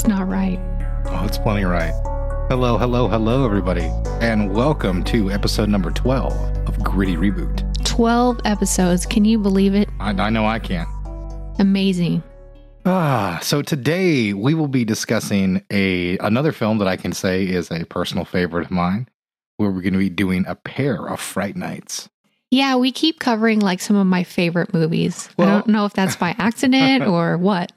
It's not right. Oh, it's plenty right. Hello, hello, hello, everybody. And welcome to episode number 12 of Gritty Reboot. 12 episodes. Can you believe it? I know I can. Amazing. So today we will be discussing another film that I can say is a personal favorite of mine, where we're going to be doing a pair of Fright Nights. Yeah, we keep covering like some of my favorite movies. Well, I don't know if that's by accident or what.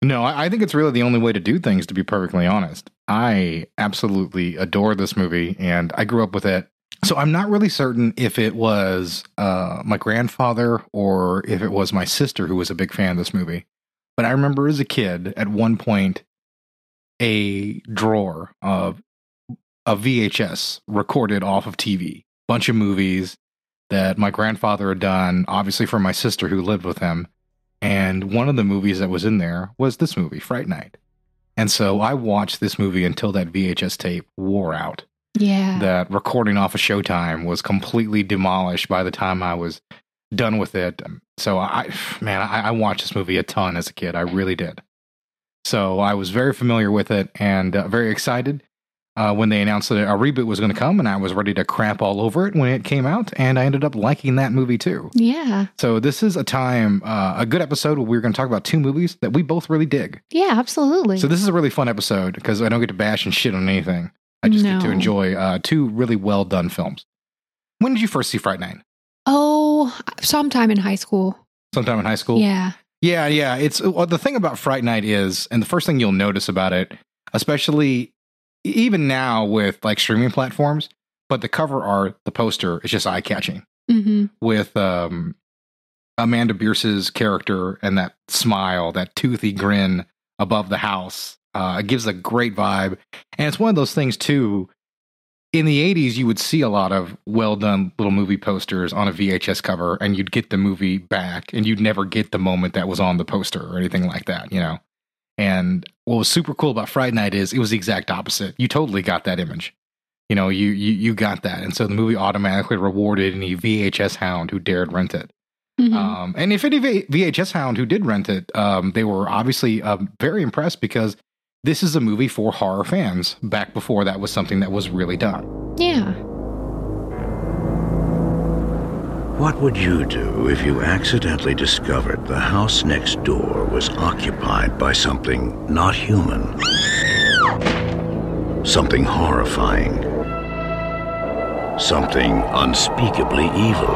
No, I think it's really the only way to do things, to be perfectly honest. I absolutely adore this movie, and I grew up with it. So I'm not really certain if it was my grandfather or if it was my sister who was a big fan of this movie. But I remember as a kid, at one point, a drawer of a VHS recorded off of TV. Bunch of movies that my grandfather had done, obviously for my sister who lived with him. And one of the movies that was in there was this movie, Fright Night. And so I watched this movie until that VHS tape wore out. Yeah. That recording off of Showtime was completely demolished by the time I was done with it. So I watched this movie a ton as a kid. I really did. So I was very familiar with it and very excited when they announced that a reboot was going to come, and I was ready to crap all over it when it came out, and I ended up liking that movie too. Yeah. So this is a good episode where we're going to talk about two movies that we both really dig. Yeah, absolutely. So this is a really fun episode because I don't get to bash and shit on anything. I just get to enjoy two really well done films. When did you first see Fright Night? Oh, sometime in high school. Sometime in high school? Yeah. Yeah. The thing about Fright Night is, and the first thing you'll notice about it, especially even now with like streaming platforms, but the cover art, the poster is just eye catching with Amanda Bearse's character and that smile, that toothy grin above the house. It gives a great vibe. And it's one of those things too. In the 80s, you would see a lot of well done little movie posters on a VHS cover, and you'd get the movie back and you'd never get the moment that was on the poster or anything like that, you know? And what was super cool about Fright Night is it was the exact opposite. You totally got that image. You know, you got that. And so the movie automatically rewarded any VHS hound who dared rent it. Mm-hmm. And if any VHS hound who did rent it, they were obviously very impressed, because this is a movie for horror fans back before that was something that was really done. Yeah. What would you do if you accidentally discovered the house next door was occupied by something not human? Something horrifying. Something unspeakably evil.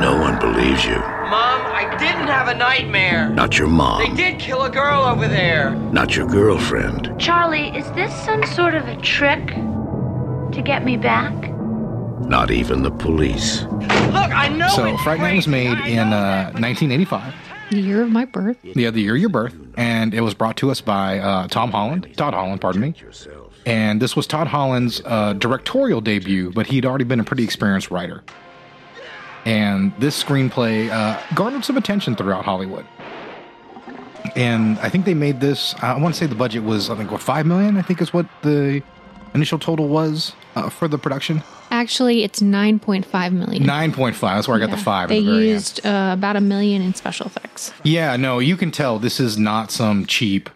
No one believes you. Mom, I didn't have a nightmare. Not your mom. They did kill a girl over there. Not your girlfriend. Charlie, is this some sort of a trick to get me back? Not even the police. Look, I know. So Fright Night was made in 1985. The year of my birth. Yeah, the year of your birth. And it was brought to us by Todd Holland. And this was Todd Holland's directorial debut, but he'd already been a pretty experienced writer. And this screenplay garnered some attention throughout Hollywood. And I think they made this, I want to say the budget was, I think, $5 million, I think is what the initial total was for the production. Actually, it's $9.5 million. 9.5. That's where I got the $5. They used about $1 million in special effects. Yeah, no, you can tell this is not some cheap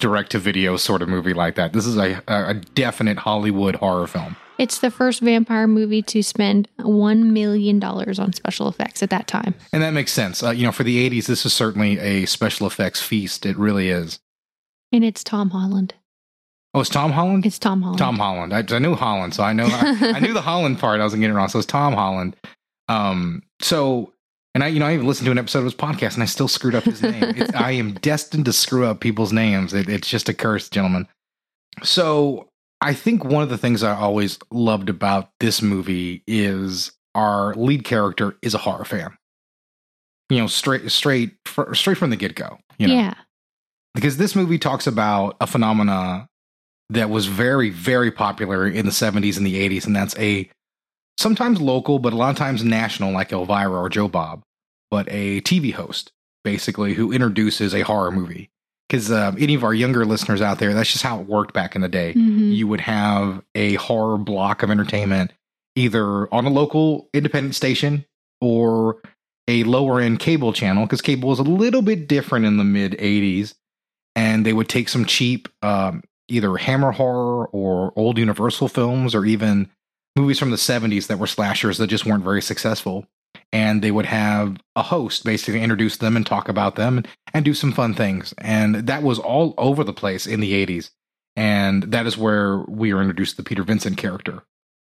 direct-to-video sort of movie like that. This is a definite Hollywood horror film. It's the first vampire movie to spend $1 million on special effects at that time. And that makes sense. For the 80s, this is certainly a special effects feast. It really is. And it's Tom Holland. Oh, it's Tom Holland? It's Tom Holland. Tom Holland. I knew Holland, so I know. I knew the Holland part. I wasn't getting it wrong. So it's Tom Holland. I even listened to an episode of his podcast, and I still screwed up his name. I am destined to screw up people's names. It's just a curse, gentlemen. So I think one of the things I always loved about this movie is our lead character is a horror fan. You know, straight from the get-go. You know? Yeah. Because this movie talks about a phenomena that was very, very popular in the 70s and the 80s, and that's sometimes local, but a lot of times national, like Elvira or Joe Bob, but a TV host, basically, who introduces a horror movie. Because any of our younger listeners out there, that's just how it worked back in the day. Mm-hmm. You would have a horror block of entertainment, either on a local independent station or a lower-end cable channel, because cable was a little bit different in the mid-80s. and they would take some cheap either Hammer Horror or old Universal films or even movies from the 70s that were slashers that just weren't very successful. And they would have a host basically introduce them and talk about them and do some fun things. And that was all over the place in the 80s. And that is where we are introduced to the Peter Vincent character.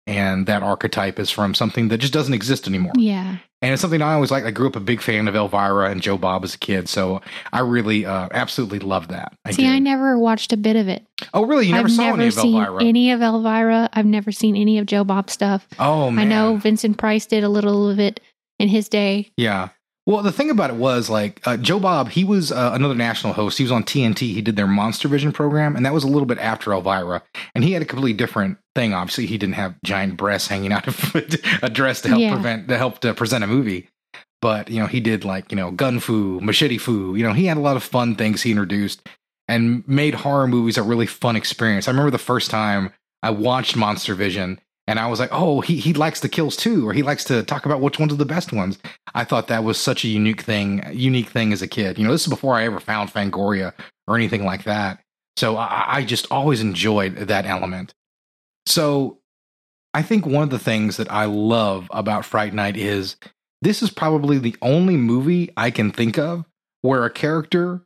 And that archetype is from something that just doesn't exist anymore. Yeah. And it's something I always liked. I grew up a big fan of Elvira and Joe Bob as a kid. So I really absolutely loved that. See, I never watched a bit of it. Oh, really? You never saw any of Elvira? I've never seen any of Elvira. I've never seen any of Joe Bob stuff. Oh, man. I know Vincent Price did a little of it in his day. Yeah. Well, the thing about it was, like, Joe Bob, he was another national host. He was on TNT. He did their Monster Vision program, and that was a little bit after Elvira. And he had a completely different thing. Obviously, he didn't have giant breasts hanging out of a dress to help present a movie. But, you know, he did, like, you know, gun fu, machete fu. You know, he had a lot of fun things he introduced and made horror movies a really fun experience. I remember the first time I watched Monster Vision, and I was like, oh, he likes the kills too, or he likes to talk about which ones are the best ones. I thought that was such a unique thing as a kid. You know, this is before I ever found Fangoria or anything like that. So I just always enjoyed that element. So I think one of the things that I love about Fright Night is this is probably the only movie I can think of where a character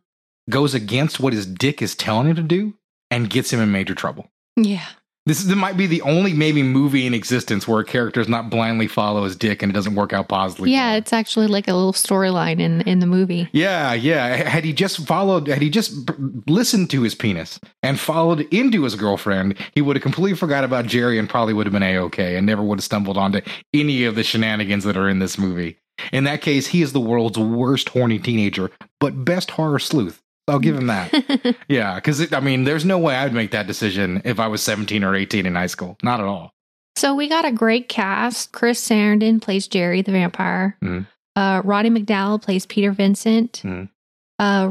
goes against what his dick is telling him to do and gets him in major trouble. Yeah. This might be the only maybe movie in existence where a character does not blindly follow his dick and it doesn't work out positively. Yeah, it's actually like a little storyline in the movie. Yeah, yeah. Had he just listened to his penis and followed into his girlfriend, he would have completely forgot about Jerry and probably would have been A-okay and never would have stumbled onto any of the shenanigans that are in this movie. In that case, he is the world's worst horny teenager, but best horror sleuth. I'll give him that. Yeah, because, I mean, there's no way I'd make that decision if I was 17 or 18 in high school. Not at all. So we got a great cast. Chris Sarandon plays Jerry the vampire. Mm. Roddy McDowell plays Peter Vincent. Mm.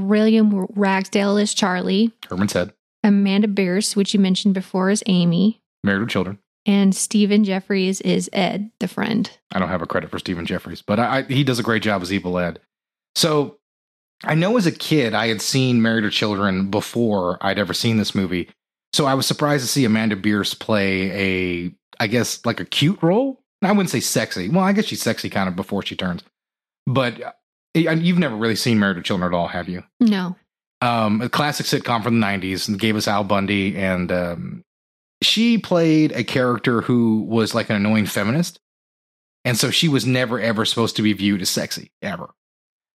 William Ragsdale is Charlie. Herman's Head. Amanda Bearse, which you mentioned before, is Amy. Married with Children. And Stephen Geoffreys is Ed, the friend. I don't have a credit for Stephen Geoffreys, but he does a great job as Evil Ed. So I know as a kid, I had seen Married with Children before I'd ever seen this movie. So I was surprised to see Amanda Bearse play a, I guess, like a cute role. I wouldn't say sexy. Well, I guess she's sexy kind of before she turns. But you've never really seen Married with Children at all, have you? No. A classic sitcom from the 90s and gave us Al Bundy. And she played a character who was like an annoying feminist. And so she was never, ever supposed to be viewed as sexy, ever.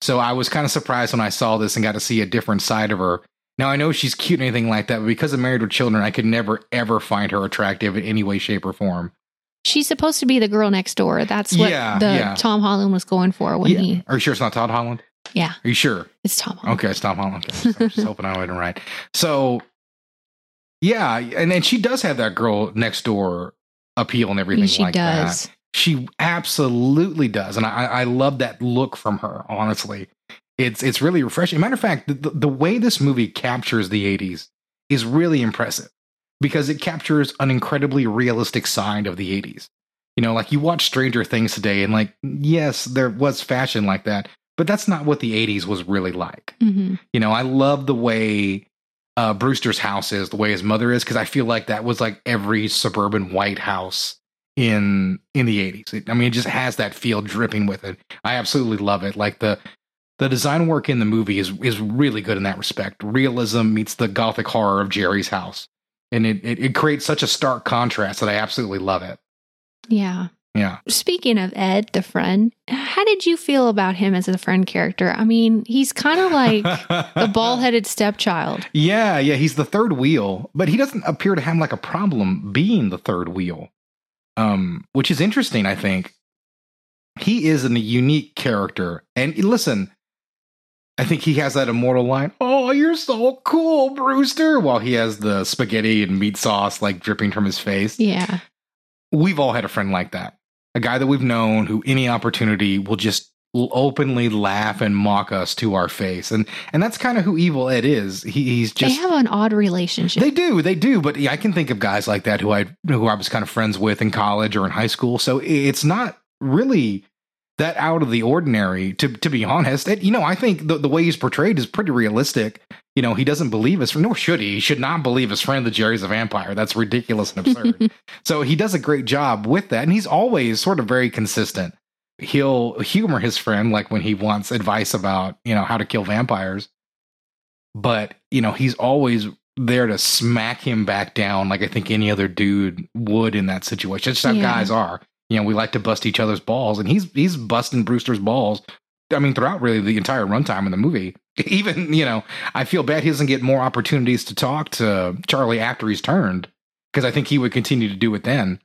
So I was kind of surprised when I saw this and got to see a different side of her. Now, I know she's cute and anything like that, but because of Married with Children, I could never, ever find her attractive in any way, shape, or form. She's supposed to be the girl next door. That's what Tom Holland was going for when he... Are you sure it's not Todd Holland? Yeah. Are you sure? It's Tom Holland. Okay, it's Tom Holland. Okay, so I'm just hoping I wasn't right. So, yeah, and she does have that girl next door appeal and everything she like does. That. She absolutely does. And I love that look from her, honestly. It's really refreshing. Matter of fact, the way this movie captures the 80s is really impressive because it captures an incredibly realistic side of the 80s. You know, like you watch Stranger Things today and like, yes, there was fashion like that, but that's not what the 80s was really like. Mm-hmm. You know, I love the way Brewster's house is, the way his mother is, because I feel like that was like every suburban white house in the 80s. It just has that feel dripping with it. I absolutely love it. Like the design work in the movie is really good in that respect. Realism meets the gothic horror of Jerry's house. And it creates such a stark contrast that I absolutely love it. Yeah. Yeah. Speaking of Ed, the friend, how did you feel about him as a friend character? I mean, he's kind of like the bald-headed stepchild. Yeah. Yeah. He's the third wheel, but he doesn't appear to have like a problem being the third wheel. Which is interesting, I think. He is a unique character. And listen, I think he has that immortal line, "Oh, you're so cool, Brewster," while he has the spaghetti and meat sauce like dripping from his face. Yeah. We've all had a friend like that. A guy that we've known who any opportunity will just openly laugh and mock us to our face. And that's kind of who Evil Ed is. He's just... They have an odd relationship. They do. But I can think of guys like that who I was kind of friends with in college or in high school. So it's not really that out of the ordinary, to be honest. It, you know, I think the way he's portrayed is pretty realistic. You know, he doesn't believe his friend, nor should he. He should not believe his friend that Jerry's a vampire. That's ridiculous and absurd. So he does a great job with that. And he's always sort of very consistent. He'll humor his friend, like when he wants advice about, you know, how to kill vampires. But, you know, he's always there to smack him back down, like I think any other dude would in that situation. It's just how guys are. You know, we like to bust each other's balls, and he's busting Brewster's balls. I mean, throughout really the entire runtime of the movie. Even, you know, I feel bad he doesn't get more opportunities to talk to Charlie after he's turned, because I think he would continue to do it then.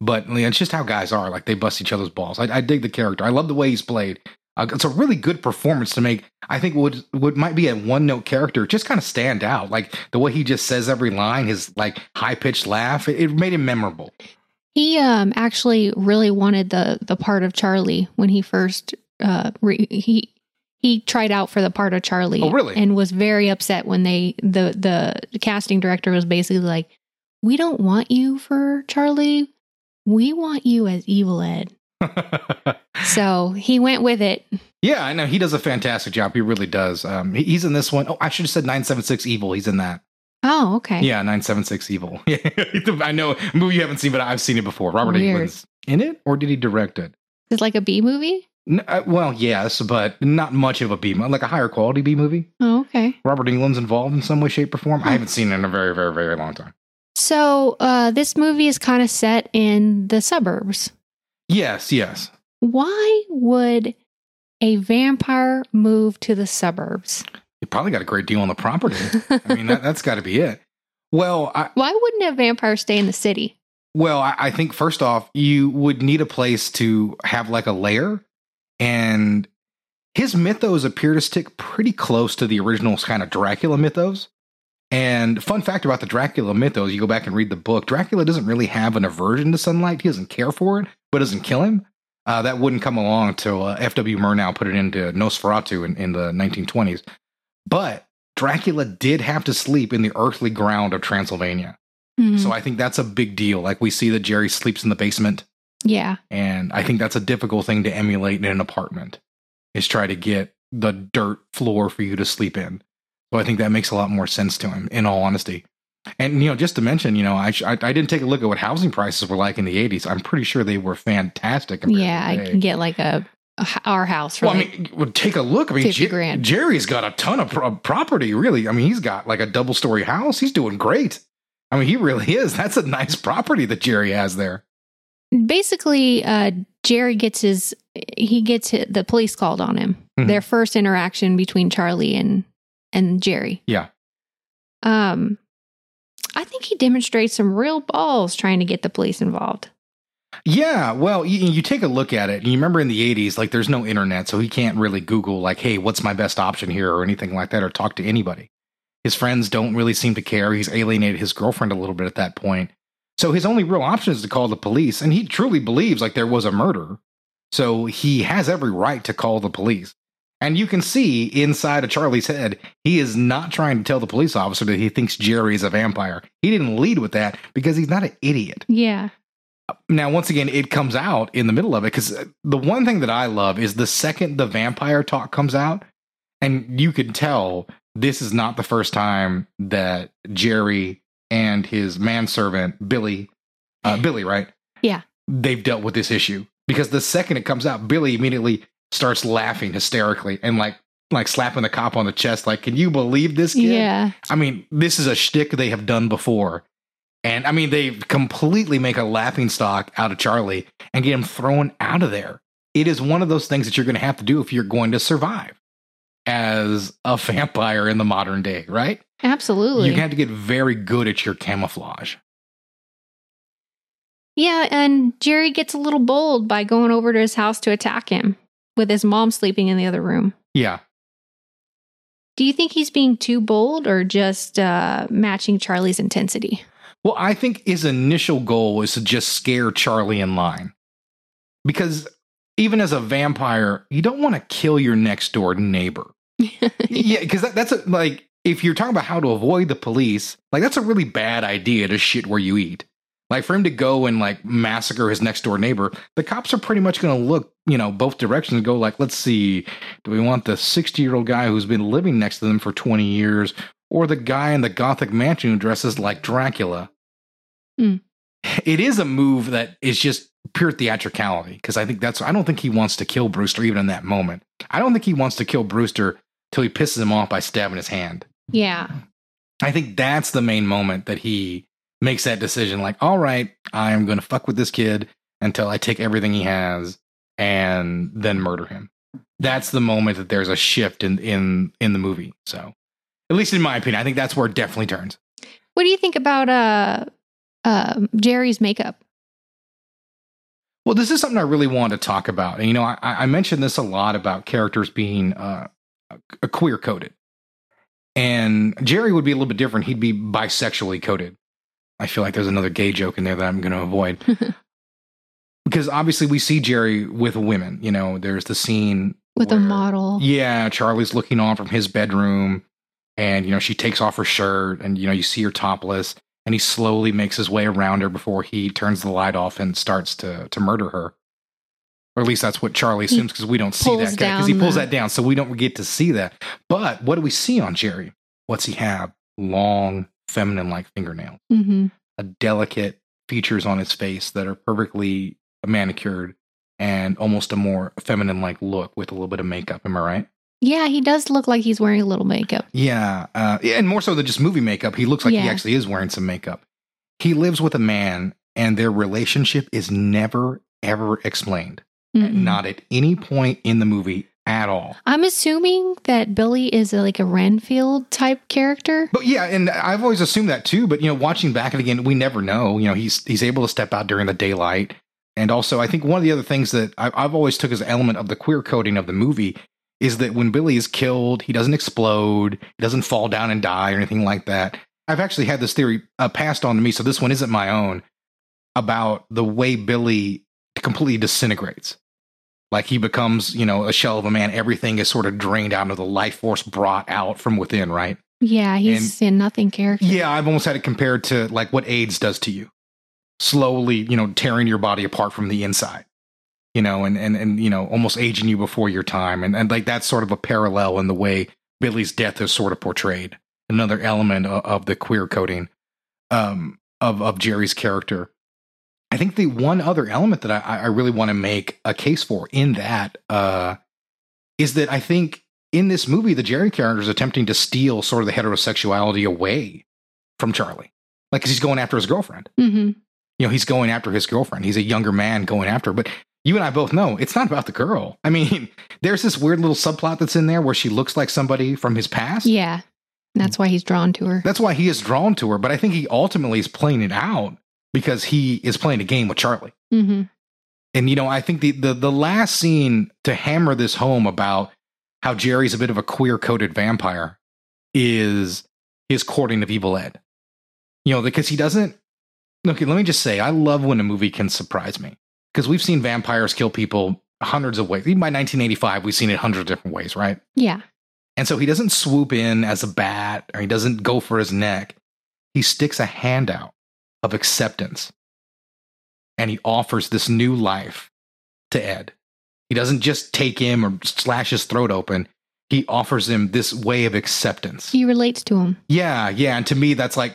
But you know, it's just how guys are. Like, they bust each other's balls. I dig the character. I love the way he's played. It's a really good performance to make, I think, what might be a one-note character just kind of stand out. Like, the way he just says every line, his, like, high-pitched laugh, it made him memorable. He actually really wanted the part of Charlie when he first he tried out for the part of Charlie. Oh, really? And was very upset when the casting director was basically like, "We don't want you for Charlie. We want you as Evil Ed." So he went with it. Yeah, I know. He does a fantastic job. He really does. He's in this one. Oh, I should have said 976 Evil. He's in that. Oh, okay. Yeah, 976 Evil. I know a movie you haven't seen, but I've seen it before. Robert Englund's in it, or did he direct it? Is it like a B movie? No, well, yes, but not much of a B movie, like a higher quality B movie. Oh, okay. Robert Englund's involved in some way, shape, or form. I haven't seen it in a very, very, very long time. So this movie is kind of set in the suburbs. Yes, yes. Why would a vampire move to the suburbs? You probably got a great deal on the property. I mean, that's got to be it. Well, why wouldn't a vampire stay in the city? Well, I think first off, you would need a place to have like a lair. And his mythos appear to stick pretty close to the original kind of Dracula mythos. And fun fact about the Dracula mythos, you go back and read the book, Dracula doesn't really have an aversion to sunlight. He doesn't care for it, but doesn't kill him. That wouldn't come along until F.W. Murnau put it into Nosferatu in the 1920s. But Dracula did have to sleep in the earthly ground of Transylvania. Mm-hmm. So I think that's a big deal. Like, we see that Jerry sleeps in the basement. Yeah. And I think that's a difficult thing to emulate in an apartment, is try to get the dirt floor for you to sleep in. So I think that makes a lot more sense to him, in all honesty. And, you know, just to mention, you know, I didn't take a look at what housing prices were like in the 80s. I'm pretty sure they were fantastic. Yeah, I can get like our house. Well, like, I mean, take a look. I mean, $50,000. Jerry's got a ton of property, really. I mean, he's got like a double-story house. He's doing great. I mean, he really is. That's a nice property that Jerry has there. Basically, Jerry gets the police called on him. Mm-hmm. Their first interaction between Charlie and Jerry. Yeah. I think he demonstrates some real balls trying to get the police involved. Yeah, well, you take a look at it, and you remember in the 80s, like, there's no internet, so he can't really Google, like, hey, what's my best option here, or anything like that, or talk to anybody. His friends don't really seem to care. He's alienated his girlfriend a little bit at that point. So his only real option is to call the police, and he truly believes, like, there was a murder. So he has every right to call the police. And you can see inside of Charlie's head, he is not trying to tell the police officer that he thinks Jerry is a vampire. He didn't lead with that because he's not an idiot. Yeah. Now, once again, it comes out in the middle of it, because the one thing that I love is the second the vampire talk comes out, and you can tell this is not the first time that Jerry and his manservant, Billy, right? Yeah. They've dealt with this issue, because the second it comes out, Billy immediately starts laughing hysterically and like slapping the cop on the chest. Like, can you believe this kid? Yeah. I mean, this is a shtick they have done before. And I mean, they completely make a laughing stock out of Charlie and get him thrown out of there. It is one of those things that you're going to have to do if you're going to survive as a vampire in the modern day, right? Absolutely. You have to get very good at your camouflage. Yeah, and Jerry gets a little bold by going over to his house to attack him with his mom sleeping in the other room. Yeah. Do you think he's being too bold, or just matching Charlie's intensity? Well, I think his initial goal is to just scare Charlie in line. Because even as a vampire, you don't want to kill your next door neighbor. Yeah, because that's, if you're talking about how to avoid the police, like, that's a really bad idea to shit where you eat. Like, for him to go and, like, massacre his next door neighbor, the cops are pretty much going to look, you know, both directions and go, like, let's see, do we want the 60-year-old guy who's been living next to them for 20 years or the guy in the Gothic mansion who dresses like Dracula? Mm. It is a move that is just pure theatricality, because I think I don't think he wants to kill Brewster even in that moment. I don't think he wants to kill Brewster till he pisses him off by stabbing his hand. Yeah. I think that's the main moment that he makes that decision, like, all right, I'm going to fuck with this kid until I take everything he has and then murder him. That's the moment that there's a shift in the movie. So, at least in my opinion, I think that's where it definitely turns. What do you think about Jerry's makeup? Well, this is something I really want to talk about. And, you know, I mentioned this a lot about characters being queer coded. And Jerry would be a little bit different. He'd be bisexually coded. I feel like there's another gay joke in there that I'm going to avoid. Because obviously we see Jerry with women. You know, there's the scene with a model. Yeah, Charlie's looking on from his bedroom and, you know, she takes off her shirt and, you know, you see her topless and he slowly makes his way around her before he turns the light off and starts to murder her. Or at least that's what Charlie assumes, because we don't see that guy, because he pulls that down. So we don't get to see that. But what do we see on Jerry? What's he have? Long, feminine-like fingernails. Mm-hmm. A delicate features on his face that are perfectly manicured and almost a more feminine-like look with a little bit of makeup. Am I right? Yeah, he does look like he's wearing a little makeup. Yeah. And more so than just movie makeup. He looks like he actually is wearing some makeup. He lives with a man and their relationship is never, ever explained. Mm-mm. Not at any point in the movie at all. I'm assuming that Billy is like a Renfield type character. But yeah, and I've always assumed that too. But, you know, watching back and again, we never know. You know, he's able to step out during the daylight. And also, I think one of the other things that I've always took as an element of the queer coding of the movie is that when Billy is killed, he doesn't explode, he doesn't fall down and die or anything like that. I've actually had this theory passed on to me, so this one isn't my own, about the way Billy completely disintegrates. Like, he becomes, you know, a shell of a man. Everything is sort of drained out of the life force brought out from within, right? Yeah, he's in nothing character. Yeah, I've almost had it compared to, like, what AIDS does to you. Slowly, you know, tearing your body apart from the inside. You know, and you know, almost aging you before your time. And like, that's sort of a parallel in the way Billy's death is sort of portrayed. Another element of the queer coding of Jerry's character. I think the one other element that I really want to make a case for in that is that I think in this movie, the Jerry character is attempting to steal sort of the heterosexuality away from Charlie. Like, 'cause he's going after his girlfriend. Mm-hmm. You know, he's going after his girlfriend. He's a younger man going after her. But you and I both know it's not about the girl. I mean, there's this weird little subplot that's in there where she looks like somebody from his past. Yeah, that's why he's drawn to her. That's why he is drawn to her. But I think he ultimately is playing it out, because he is playing a game with Charlie. Mm-hmm. And, you know, I think the last scene to hammer this home about how Jerry's a bit of a queer-coded vampire is his courting of Evil Ed. You know, because he doesn't... Okay, let me just say, I love when a movie can surprise me. Because we've seen vampires kill people hundreds of ways. Even by 1985, we've seen it hundreds of different ways, right? Yeah. And so he doesn't swoop in as a bat, or he doesn't go for his neck. He sticks a hand out of acceptance. And he offers this new life to Ed. He doesn't just take him or slash his throat open. He offers him this way of acceptance. He relates to him. Yeah, yeah. And to me, that's like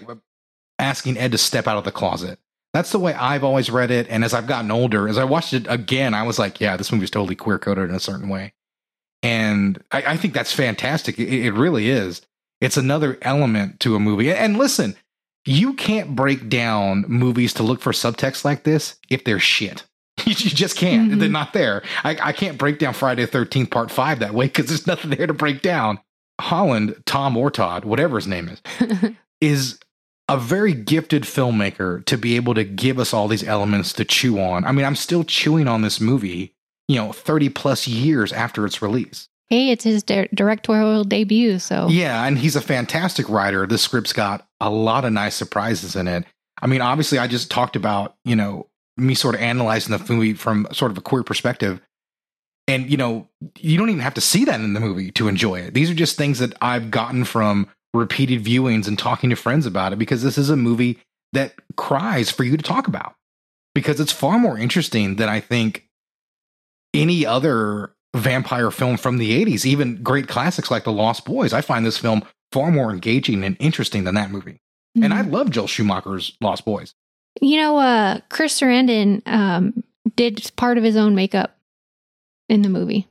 asking Ed to step out of the closet. That's the way I've always read it. And as I've gotten older, as I watched it again, I was like, yeah, this movie's totally queer-coded in a certain way. And I think that's fantastic. It really is. It's another element to a movie. And listen, you can't break down movies to look for subtext like this if they're shit. You just can't. Mm-hmm. They're not there. I can't break down Friday the 13th Part 5 that way, because there's nothing there to break down. Holland, Tom or Todd, whatever his name is, is a very gifted filmmaker to be able to give us all these elements to chew on. I mean, I'm still chewing on this movie, you know, 30 plus years after its release. Hey, it's his directorial debut, so. Yeah, and he's a fantastic writer. The script's got a lot of nice surprises in it. I mean, obviously, I just talked about, you know, me sort of analyzing the movie from sort of a queer perspective. And, you know, you don't even have to see that in the movie to enjoy it. These are just things that I've gotten from repeated viewings and talking to friends about it, because this is a movie that cries for you to talk about, because it's far more interesting than I think any other vampire film from the 80s, even great classics like The Lost Boys. I find this film far more engaging and interesting than that movie. Mm-hmm. And I love Joel Schumacher's Lost Boys. You know, Chris Sarandon did part of his own makeup in the movie.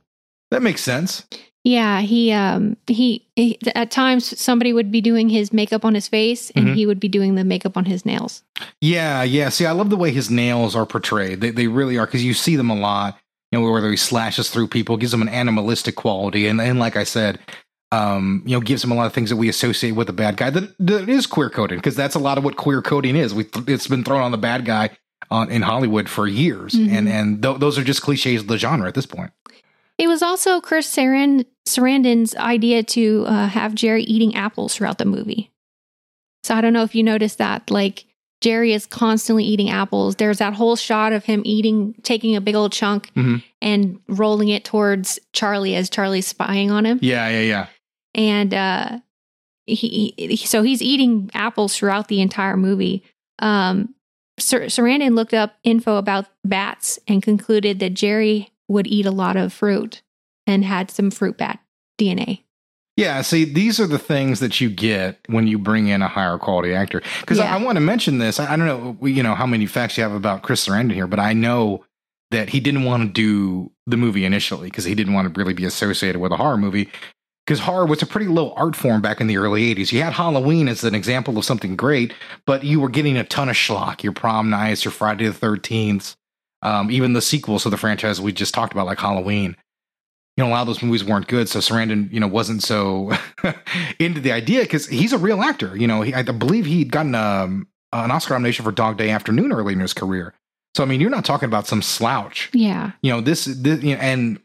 That makes sense. Yeah, he at times somebody would be doing his makeup on his face, and he would be doing the makeup on his nails. Yeah. See, I love the way his nails are portrayed. They really are, because you see them a lot. You know, whether he slashes through people, gives them an animalistic quality, and like I said, you know, gives them a lot of things that we associate with a bad guy that is queer coding, because that's a lot of what queer coding is. It's been thrown on the bad guy in Hollywood for years, and those are just cliches of the genre at this point. It was also Chris Sarandon's idea to have Jerry eating apples throughout the movie. So I don't know if you noticed that, like, Jerry is constantly eating apples. There's that whole shot of him taking a big old chunk and rolling it towards Charlie as Charlie's spying on him. Yeah. And so he's eating apples throughout the entire movie. Sarandon looked up info about bats and concluded that Jerry would eat a lot of fruit and had some fruit bat DNA. Yeah, see, these are the things that you get when you bring in a higher quality actor. Because I want to mention this. I don't know, you know, how many facts you have about Chris Sarandon here, but I know that he didn't want to do the movie initially because he didn't want to really be associated with a horror movie, because horror was a pretty low art form back in the early 80s. You had Halloween as an example of something great, but you were getting a ton of schlock, your Prom Nights, your Friday the 13th. Even the sequels to the franchise we just talked about, like Halloween, you know, a lot of those movies weren't good. So Sarandon, you know, wasn't so into the idea, because he's a real actor. You know, I believe he'd gotten an Oscar nomination for Dog Day Afternoon early in his career. So, I mean, you're not talking about some slouch. Yeah. You know, this movie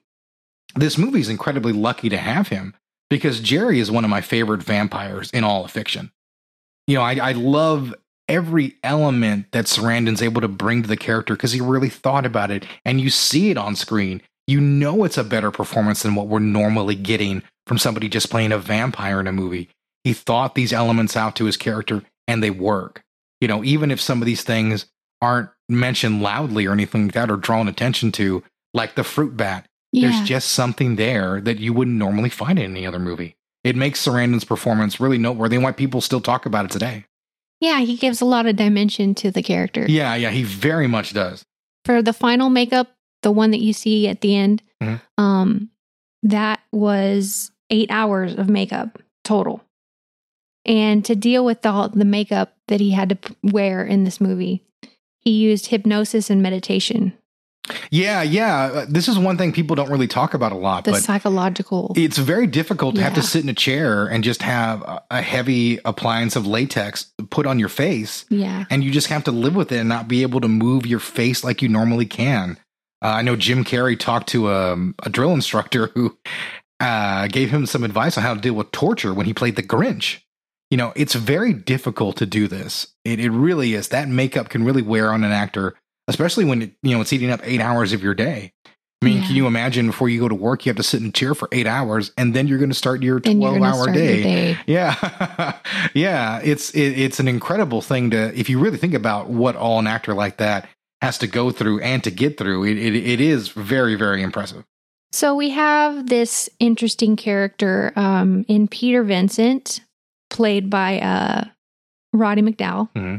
is incredibly lucky to have him, because Jerry is one of my favorite vampires in all of fiction. You know, I love every element that Sarandon's able to bring to the character, because he really thought about it, and you see it on screen. You know, it's a better performance than what we're normally getting from somebody just playing a vampire in a movie. He thought these elements out to his character, and they work. You know, even if some of these things aren't mentioned loudly or anything like that, or drawn attention to, like the fruit bat, there's just something there that you wouldn't normally find in any other movie. It makes Sarandon's performance really noteworthy, and why people still talk about it today. Yeah, he gives a lot of dimension to the character. Yeah, he very much does. For the final makeup, the one that you see at the end, that was 8 hours of makeup total. And to deal with the makeup that he had to wear in this movie, he used hypnosis and meditation. Yeah. This is one thing people don't really talk about a lot. The psychological. It's very difficult to have to sit in a chair and just have a heavy appliance of latex put on your face. Yeah. And you just have to live with it and not be able to move your face like you normally can. I know Jim Carrey talked to a drill instructor who gave him some advice on how to deal with torture when he played the Grinch. You know, it's very difficult to do this. It really is. That makeup can really wear on an actor, especially when it's eating up 8 hours of your day. I mean, can you imagine, before you go to work, you have to sit in a chair for 8 hours, and then you're going to start your 12-hour day. Yeah, yeah. It's an incredible thing to, if you really think about what all an actor like that has to go through and to get through. It is very, very impressive. So we have this interesting character in Peter Vincent, played by Roddy McDowell. Mm-hmm.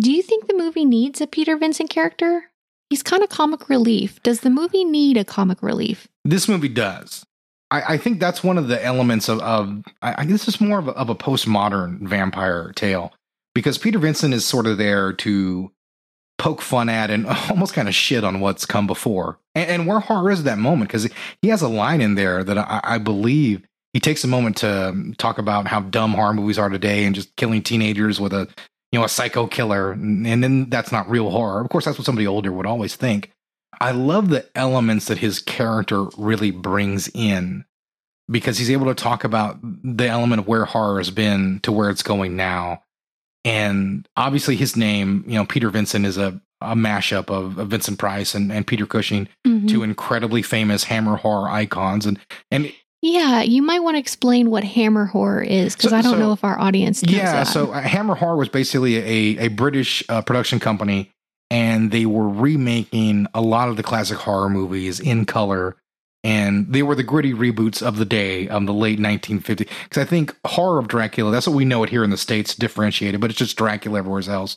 Do you think the movie needs a Peter Vincent character? He's kind of comic relief. Does the movie need a comic relief? This movie does. I think that's one of the elements of this is more of a postmodern vampire tale, because Peter Vincent is sort of there to poke fun at and almost kind of shit on what's come before. And where horror is that moment, because he has a line in there that I believe he takes a moment to talk about how dumb horror movies are today and just killing teenagers with a psycho killer, and then that's not real horror. Of course, that's what somebody older would always think. I love the elements that his character really brings in, because he's able to talk about the element of where horror has been to where it's going now. And obviously his name, you know, Peter Vincent, is a mashup of Vincent Price and Peter Cushing, two incredibly famous Hammer horror icons. And Yeah, you might want to explain what Hammer Horror is, because I don't know if our audience knows that. So Hammer Horror was basically a British production company, and they were remaking a lot of the classic horror movies in color, and they were the gritty reboots of the day, the late 1950s. Because I think Horror of Dracula, that's what we know it here in the States, differentiated, but it's just Dracula everywhere else,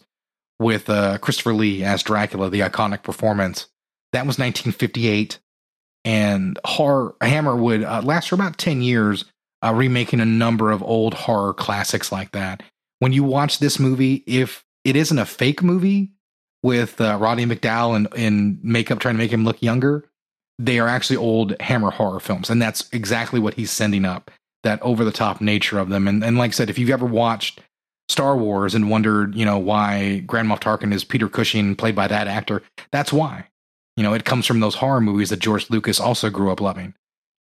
with Christopher Lee as Dracula, the iconic performance. That was 1958. And Hammer would last for about 10 years, remaking a number of old horror classics like that. When you watch this movie, if it isn't a fake movie with Roddy McDowell in makeup trying to make him look younger, they are actually old Hammer horror films. And that's exactly what he's sending up, that over-the-top nature of them. And like I said, if you've ever watched Star Wars and wondered, you know, why Grand Moff Tarkin is Peter Cushing, played by that actor, that's why. You know, it comes from those horror movies that George Lucas also grew up loving.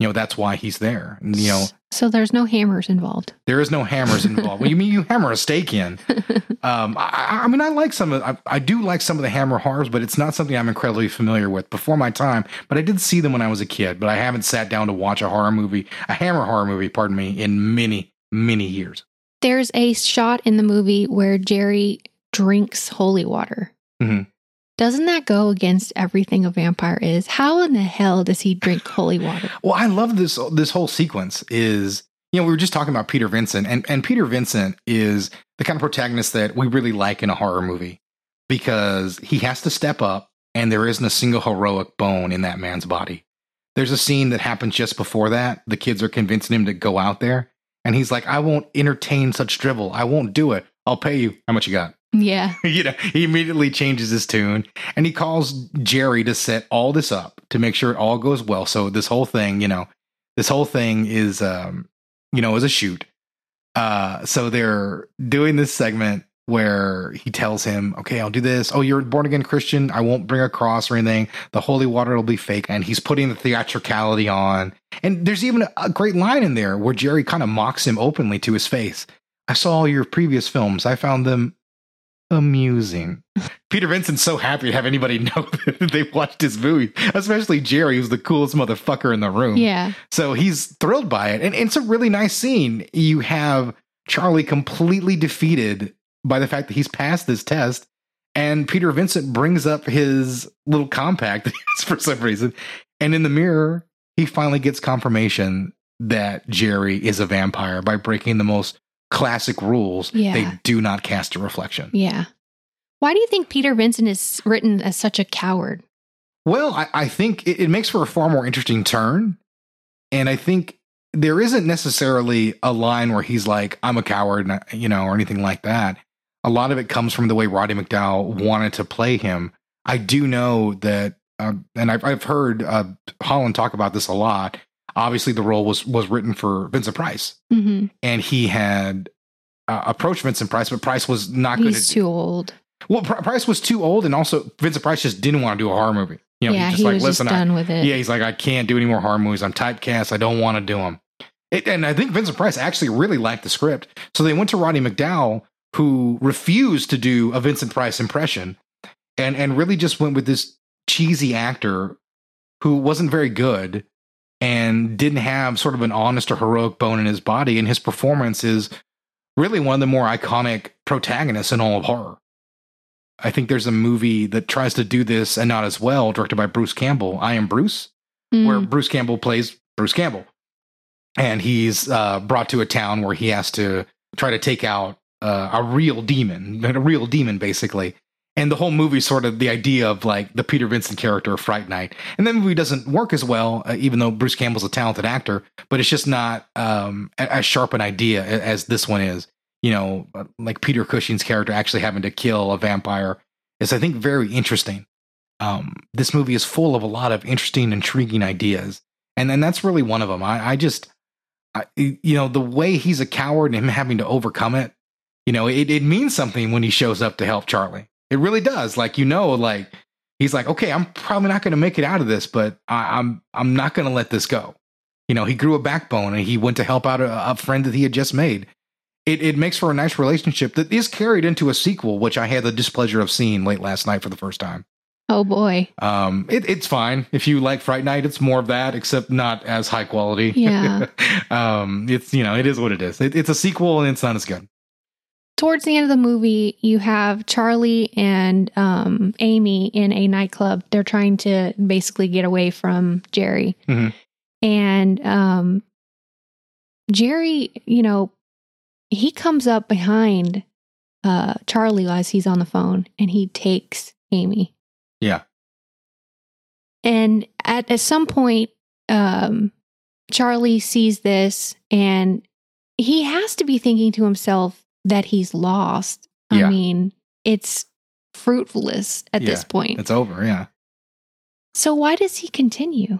You know, that's why he's there. And, you know, so there's no hammers involved. There is no hammers involved. Well, you mean you hammer a steak in? I mean, I like some of. I do like some of the Hammer horrors, but it's not something I'm incredibly familiar with. Before my time, but I did see them when I was a kid. But I haven't sat down to watch a Hammer horror movie, pardon me, in many, many years. There's a shot in the movie where Jerry drinks holy water. Mm-hmm. Doesn't that go against everything a vampire is? How in the hell does he drink holy water? Well, I love this whole sequence is, you know, we were just talking about Peter Vincent, and Peter Vincent is the kind of protagonist that we really like in a horror movie because he has to step up, and there isn't a single heroic bone in that man's body. There's a scene that happens just before that. The kids are convincing him to go out there, and he's like, I won't entertain such drivel. I won't do it. I'll pay you. How much you got? Yeah. You know, he immediately changes his tune, and he calls Jerry to set all this up to make sure it all goes well. So this whole thing, you know, is, you know, is a shoot. So they're doing this segment where he tells him, okay, I'll do this. Oh, you're a born again Christian. I won't bring a cross or anything. The holy water will be fake. And he's putting the theatricality on. And there's even a great line in there where Jerry kind of mocks him openly to his face. I saw all your previous films. I found them amusing. Peter Vincent's so happy to have anybody know that they've watched his movie, especially Jerry, who's the coolest motherfucker in the room. Yeah. So he's thrilled by it. And it's a really nice scene. You have Charlie completely defeated by the fact that he's passed this test. And Peter Vincent brings up his little compact for some reason. And in the mirror, he finally gets confirmation that Jerry is a vampire by breaking the most classic rules. Yeah. They do not cast a reflection. Yeah. Why do you think Peter Vincent is written as such a coward? Well, I think it makes for a far more interesting turn. And I think there isn't necessarily a line where he's like, I'm a coward, and you know, or anything like that. A lot of it comes from the way Roddy McDowell wanted to play him. I do know that, and I've heard Holland talk about this a lot. Obviously, the role was written for Vincent Price, mm-hmm. and he had approached Vincent Price, but Price was not good. He's too old. Well, Price was too old, and also Vincent Price just didn't want to do a horror movie. You know, yeah, he was done with it. Yeah, he's like, I can't do any more horror movies. I'm typecast. I don't want to do them. And I think Vincent Price actually really liked the script, so they went to Roddy McDowell, who refused to do a Vincent Price impression, and really just went with this cheesy actor who wasn't very good. And didn't have sort of an honest or heroic bone in his body. And his performance is really one of the more iconic protagonists in all of horror. I think there's a movie that tries to do this and not as well, directed by Bruce Campbell, I Am Bruce, where Bruce Campbell plays Bruce Campbell. And he's brought to a town where he has to try to take out a real demon, basically. And the whole movie sort of the idea of like the Peter Vincent character of Fright Night. And that movie doesn't work as well, even though Bruce Campbell's a talented actor, but it's just not as sharp an idea as this one is. You know, like Peter Cushing's character actually having to kill a vampire is, I think, very interesting. This movie is full of a lot of interesting, intriguing ideas. And that's really one of them. I you know, the way he's a coward and him having to overcome it, you know, it means something when he shows up to help Charlie. It really does. Like, you know, like he's like, okay, I'm probably not going to make it out of this, but I'm not going to let this go. You know, he grew a backbone and he went to help out a friend that he had just made. It makes for a nice relationship that is carried into a sequel, which I had the displeasure of seeing late last night for the first time. Oh boy. It's fine. If you like Fright Night, it's more of that, except not as high quality. Yeah. It's, you know, it is what it is. It's a sequel and it's not as good. Towards the end of the movie, you have Charlie and Amy in a nightclub. They're trying to basically get away from Jerry. Mm-hmm. And Jerry, you know, he comes up behind Charlie as he's on the phone and he takes Amy. Yeah. And at some point, Charlie sees this and he has to be thinking to himself that he's lost. I mean, it's fruitless at this point. It's over, yeah. So why does he continue?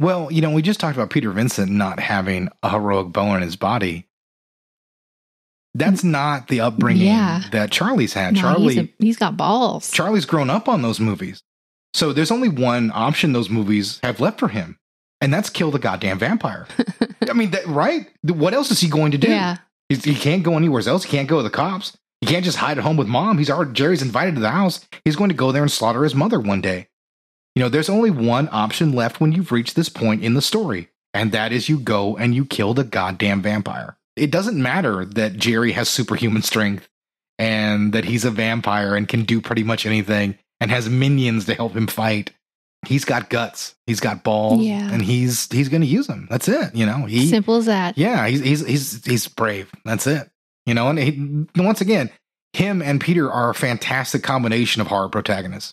Well, you know, we just talked about Peter Vincent not having a heroic bone in his body. That's not the upbringing that Charlie's had. No, Charlie, he's got balls. Charlie's grown up on those movies. So there's only one option those movies have left for him, and that's kill the goddamn vampire. I mean, right? What else is he going to do? Yeah. He can't go anywhere else. He can't go to the cops. He can't just hide at home with mom. Jerry's invited to the house. He's going to go there and slaughter his mother one day. You know, there's only one option left when you've reached this point in the story, and that is you go and you kill the goddamn vampire. It doesn't matter that Jerry has superhuman strength and that he's a vampire and can do pretty much anything and has minions to help him fight. He's got guts. He's got balls, and he's going to use them. That's it. You know, simple as that. Yeah. He's brave. That's it. You know, and once again, him and Peter are a fantastic combination of horror protagonists.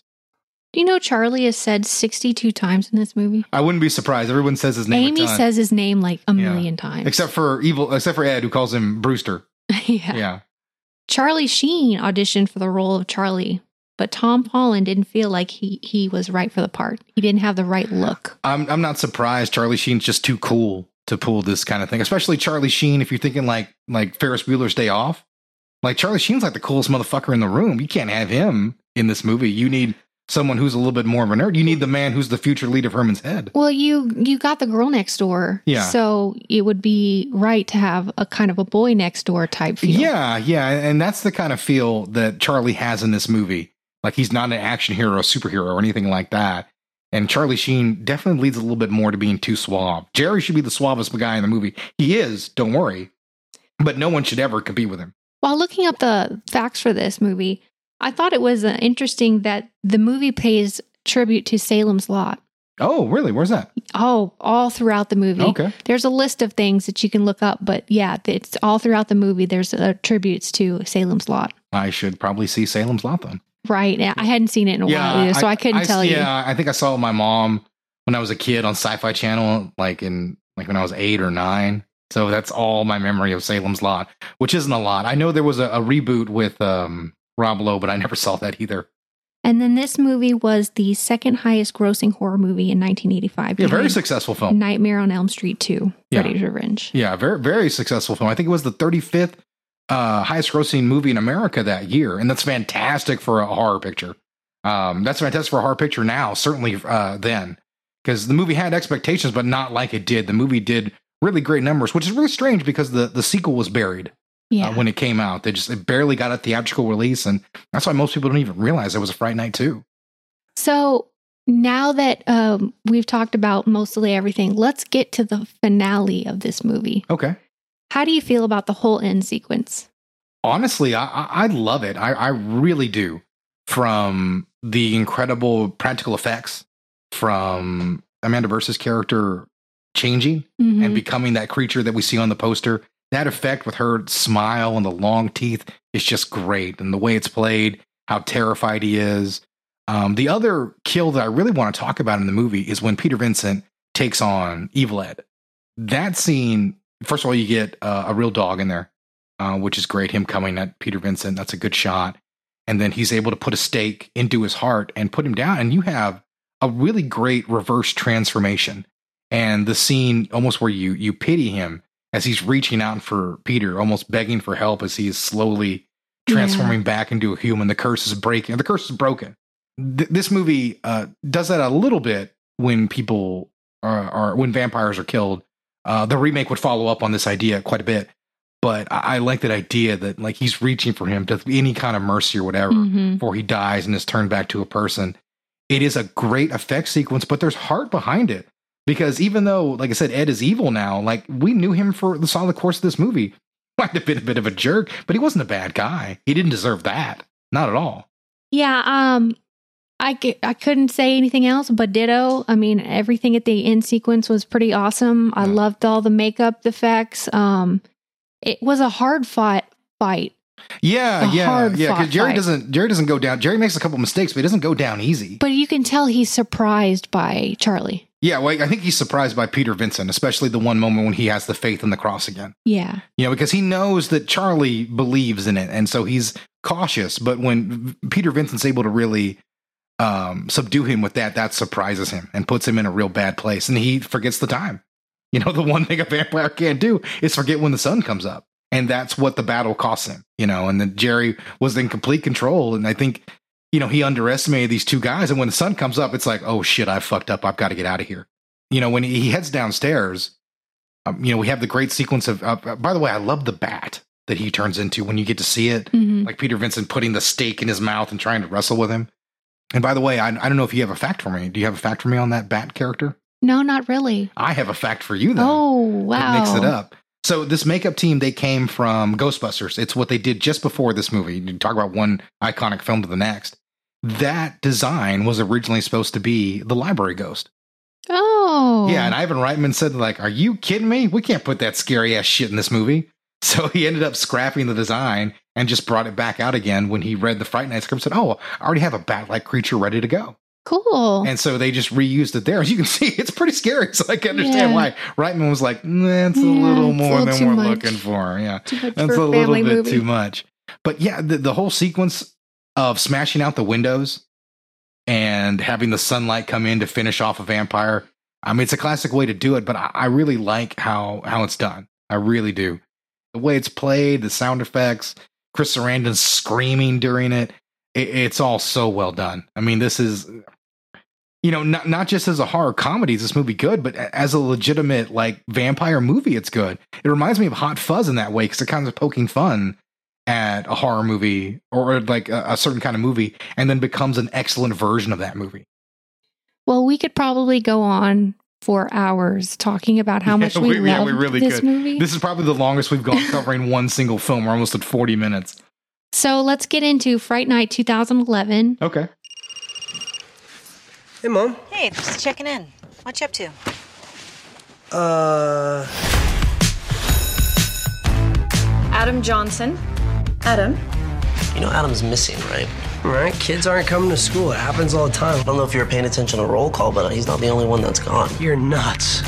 Do you know Charlie is said 62 times in this movie? I wouldn't be surprised. Everyone says his name. Amy says his name like a million times. Except for Ed, who calls him Brewster. Yeah. Charlie Sheen auditioned for the role of Charlie, but Tom Holland didn't feel like he was right for the part. He didn't have the right look. I'm not surprised. Charlie Sheen's just too cool to pull this kind of thing. Especially Charlie Sheen, if you're thinking like Ferris Bueller's Day Off. Like Charlie Sheen's like the coolest motherfucker in the room. You can't have him in this movie. You need someone who's a little bit more of a nerd. You need the man who's the future lead of Herman's Head. Well, you got the girl next door. Yeah. So it would be right to have a kind of a boy next door type feel. Yeah, yeah. And that's the kind of feel that Charlie has in this movie. Like he's not an action hero, superhero, or anything like that. And Charlie Sheen definitely leads a little bit more to being too suave. Jerry should be the suavest guy in the movie. He is, don't worry. But no one should ever compete with him. While looking up the facts for this movie, I thought it was interesting that the movie pays tribute to Salem's Lot. Oh, really? Where's that? Oh, all throughout the movie. Okay. There's a list of things that you can look up, but yeah, it's all throughout the movie. There's tributes to Salem's Lot. I should probably see Salem's Lot then. Right. I hadn't seen it in a while either, so I couldn't tell you. Yeah, I think I saw it with my mom when I was a kid on Sci-Fi Channel, like when I was 8 or 9. So that's all my memory of Salem's Lot, which isn't a lot. I know there was a reboot with Rob Lowe, but I never saw that either. And then this movie was the second highest grossing horror movie in 1985. Yeah, very successful film. Nightmare on Elm Street 2, Freddy's Revenge. Yeah, very, very successful film. I think it was the 35th highest grossing movie in America that year. And that's fantastic for a horror picture. That's fantastic for a horror picture now, certainly then. Because the movie had expectations, but not like it did. The movie did really great numbers, which is really strange because the sequel was buried. Yeah. When it came out, it barely got a theatrical release. And that's why most people don't even realize it was a Fright Night 2. So now that we've talked about mostly everything, let's get to the finale of this movie. Okay. How do you feel about the whole end sequence? Honestly, I love it. I really do. From the incredible practical effects, from Amanda Bearse's character changing and becoming that creature that we see on the poster. That effect with her smile and the long teeth is just great. And the way it's played, how terrified he is. The other kill that I really want to talk about in the movie is when Peter Vincent takes on Evil Ed. That scene, first of all, you get a real dog in there, which is great. Him coming at Peter Vincent, that's a good shot. And then he's able to put a stake into his heart and put him down. And you have a really great reverse transformation. And the scene almost where you pity him. As he's reaching out for Peter, almost begging for help as he is slowly transforming back into a human. The curse is breaking. The curse is broken. This movie does that a little bit when people are when vampires are killed. The remake would follow up on this idea quite a bit. But I like that idea that like he's reaching for him to any kind of mercy or whatever before he dies and is turned back to a person. It is a great effect sequence, but there's heart behind it. Because even though, like I said, Ed is evil now, like, we knew him for the solid course of this movie. Might have been a bit of a jerk, but he wasn't a bad guy. He didn't deserve that. Not at all. Yeah, I couldn't say anything else but ditto. I mean, everything at the end sequence was pretty awesome. I loved all the makeup effects. It was a hard fought fight. Yeah. Because Jerry doesn't go down. Jerry makes a couple mistakes, but he doesn't go down easy. But you can tell he's surprised by Charlie. Yeah, well, I think he's surprised by Peter Vincent, especially the one moment when he has the faith in the cross again. Yeah. You know, because he knows that Charlie believes in it, and so he's cautious. But when Peter Vincent's able to really subdue him with that, that surprises him and puts him in a real bad place. And he forgets the time. You know, the one thing a vampire can't do is forget when the sun comes up. And that's what the battle costs him, you know, and then Jerry was in complete control. And I think, you know, he underestimated these two guys. And when the sun comes up, it's like, oh, shit, I fucked up. I've got to get out of here. You know, when he heads downstairs, you know, we have the great sequence of by the way, I love the bat that he turns into when you get to see it, like Peter Vincent putting the steak in his mouth and trying to wrestle with him. And by the way, I don't know if you have a fact for me. Do you have a fact for me on that bat character? No, not really. I have a fact for you, though. Oh, wow. It mixed it up. So this makeup team, they came from Ghostbusters. It's what they did just before this movie. You talk about one iconic film to the next. That design was originally supposed to be the library ghost. Oh. Yeah, and Ivan Reitman said, like, are you kidding me? We can't put that scary-ass shit in this movie. So he ended up scrapping the design and just brought it back out again when he read the Fright Night script and said, oh, I already have a bat-like creature ready to go. Cool. And so they just reused it there. As you can see, it's pretty scary. So I can understand why Reitman was like, that's a little more than we're looking for. Yeah, that's a little bit too much. But yeah, the whole sequence of smashing out the windows and having the sunlight come in to finish off a vampire. I mean, it's a classic way to do it, but I really like how it's done. I really do. The way it's played, the sound effects, Chris Sarandon screaming during it. It's all so well done. I mean, this is, you know, not just as a horror comedy, is this movie good, but as a legitimate, like, vampire movie, it's good. It reminds me of Hot Fuzz in that way, because it kind of poking fun at a horror movie or like a certain kind of movie, and then becomes an excellent version of that movie. Well, we could probably go on for hours talking about how much we love this movie. This is probably the longest we've gone covering one single film. We're almost at 40 minutes. So let's get into Fright Night 2011. Okay. Hey, Mom. Hey, just checking in. What you up to? Adam Johnson. Adam. You know Adam's missing, right? Right? Kids aren't coming to school. It happens all the time. I don't know if you're paying attention to roll call, but he's not the only one that's gone. You're nuts.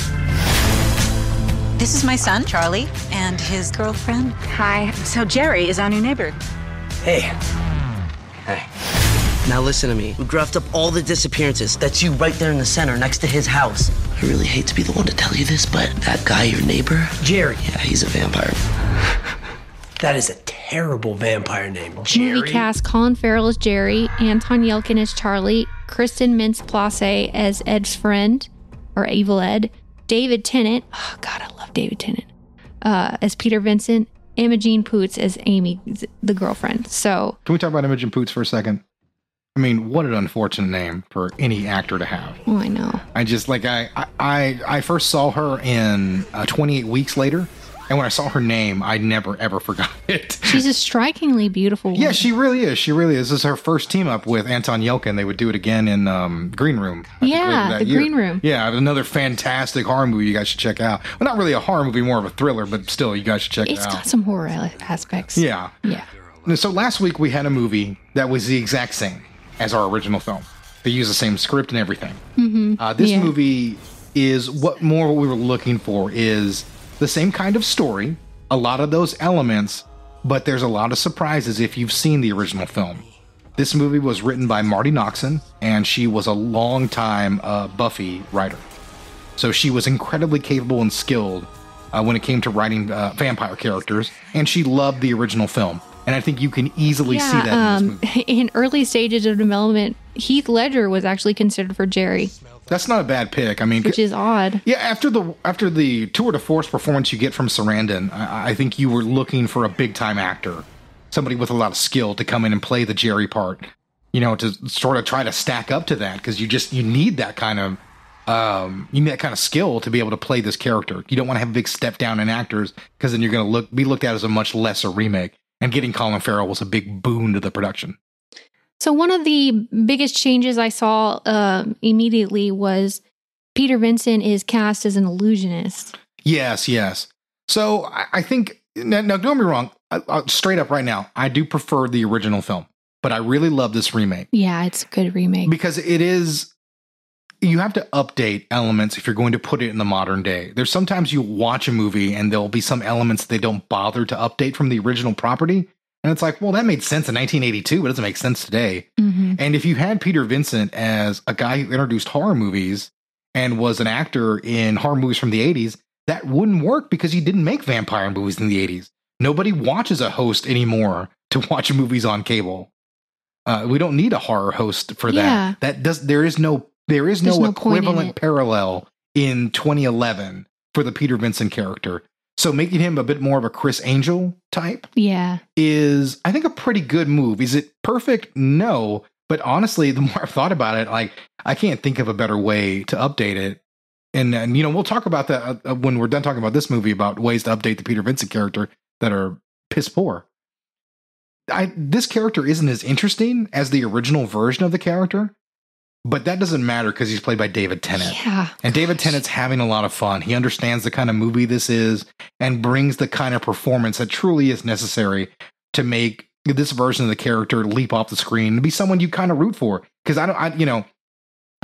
This is my son, Charlie, and his girlfriend. Hi. So Jerry is our new neighbor. Hey. Hey. Now listen to me. We graphed up all the disappearances. That's you right there in the center next to his house. I really hate to be the one to tell you this, but that guy, your neighbor, Jerry. Yeah, he's a vampire. That is a terrible vampire name, Jerry. Movie cast, Colin Farrell as Jerry, Anton Yelchin as Charlie, Kristen Mintz-Plasse as Ed's friend, or Evil Ed, David Tennant, oh God, I love David Tennant, as Peter Vincent, Imogene Poots as Amy, the girlfriend. So can we talk about Imogene Poots for a second? I mean, what an unfortunate name for any actor to have. Oh, I know. I just, like, I first saw her in 28 Weeks Later, and when I saw her name, I never, ever forgot it. She's a strikingly beautiful woman. Yeah, she really is. She really is. This is her first team up with Anton Yelchin. They would do it again in Green Room. Green Room. Yeah, another fantastic horror movie you guys should check out. Well, not really a horror movie, more of a thriller, but still, you guys should check it out. It's got some horror aspects. Yeah. Yeah. So last week we had a movie that was the exact same as our original film. They used the same script and everything. Mm-hmm. This movie is what we were looking for is the same kind of story, a lot of those elements, but there's a lot of surprises if you've seen the original film. This movie was written by Marty Noxon, and she was a longtime Buffy writer. So she was incredibly capable and skilled when it came to writing vampire characters, and she loved the original film. And I think you can easily see that in this movie. In early stages of development, Heath Ledger was actually considered for Jerry. That's not a bad pick. I mean, which is odd. Yeah, after the tour de force performance you get from Sarandon, I think you were looking for a big time actor, somebody with a lot of skill to come in and play the Jerry part. you know, to sort of try to stack up to that, because you need that kind of skill to be able to play this character. You don't want to have a big step down in actors, because then you're going to be looked at as a much lesser remake. And getting Colin Farrell was a big boon to the production. So one of the biggest changes I saw immediately was Peter Vincent is cast as an illusionist. Yes. So I think, now don't be wrong, straight up right now, I do prefer the original film, but I really love this remake. Yeah, it's a good remake. Because it is, you have to update elements if you're going to put it in the modern day. There's sometimes you watch a movie and there'll be some elements they don't bother to update from the original property. And it's like, well, that made sense in 1982, but it doesn't make sense today. Mm-hmm. And if you had Peter Vincent as a guy who introduced horror movies and was an actor in horror movies from the 80s, that wouldn't work, because you didn't make vampire movies in the 80s. Nobody watches a host anymore to watch movies on cable. We don't need a horror host for that. Yeah. There is no equivalent parallel in 2011 for the Peter Vincent character. So making him a bit more of a Chris Angel type is, I think, a pretty good move. Is it perfect? No. But honestly, the more I've thought about it, like, I can't think of a better way to update it. And you know, we'll talk about that when we're done talking about this movie, about ways to update the Peter Vincent character that are piss poor. This character isn't as interesting as the original version of the character, but that doesn't matter because he's played by David Tennant. Yeah, and David Tennant's having a lot of fun. He understands the kind of movie this is and brings the kind of performance that truly is necessary to make this version of the character leap off the screen and be someone you kind of root for. Because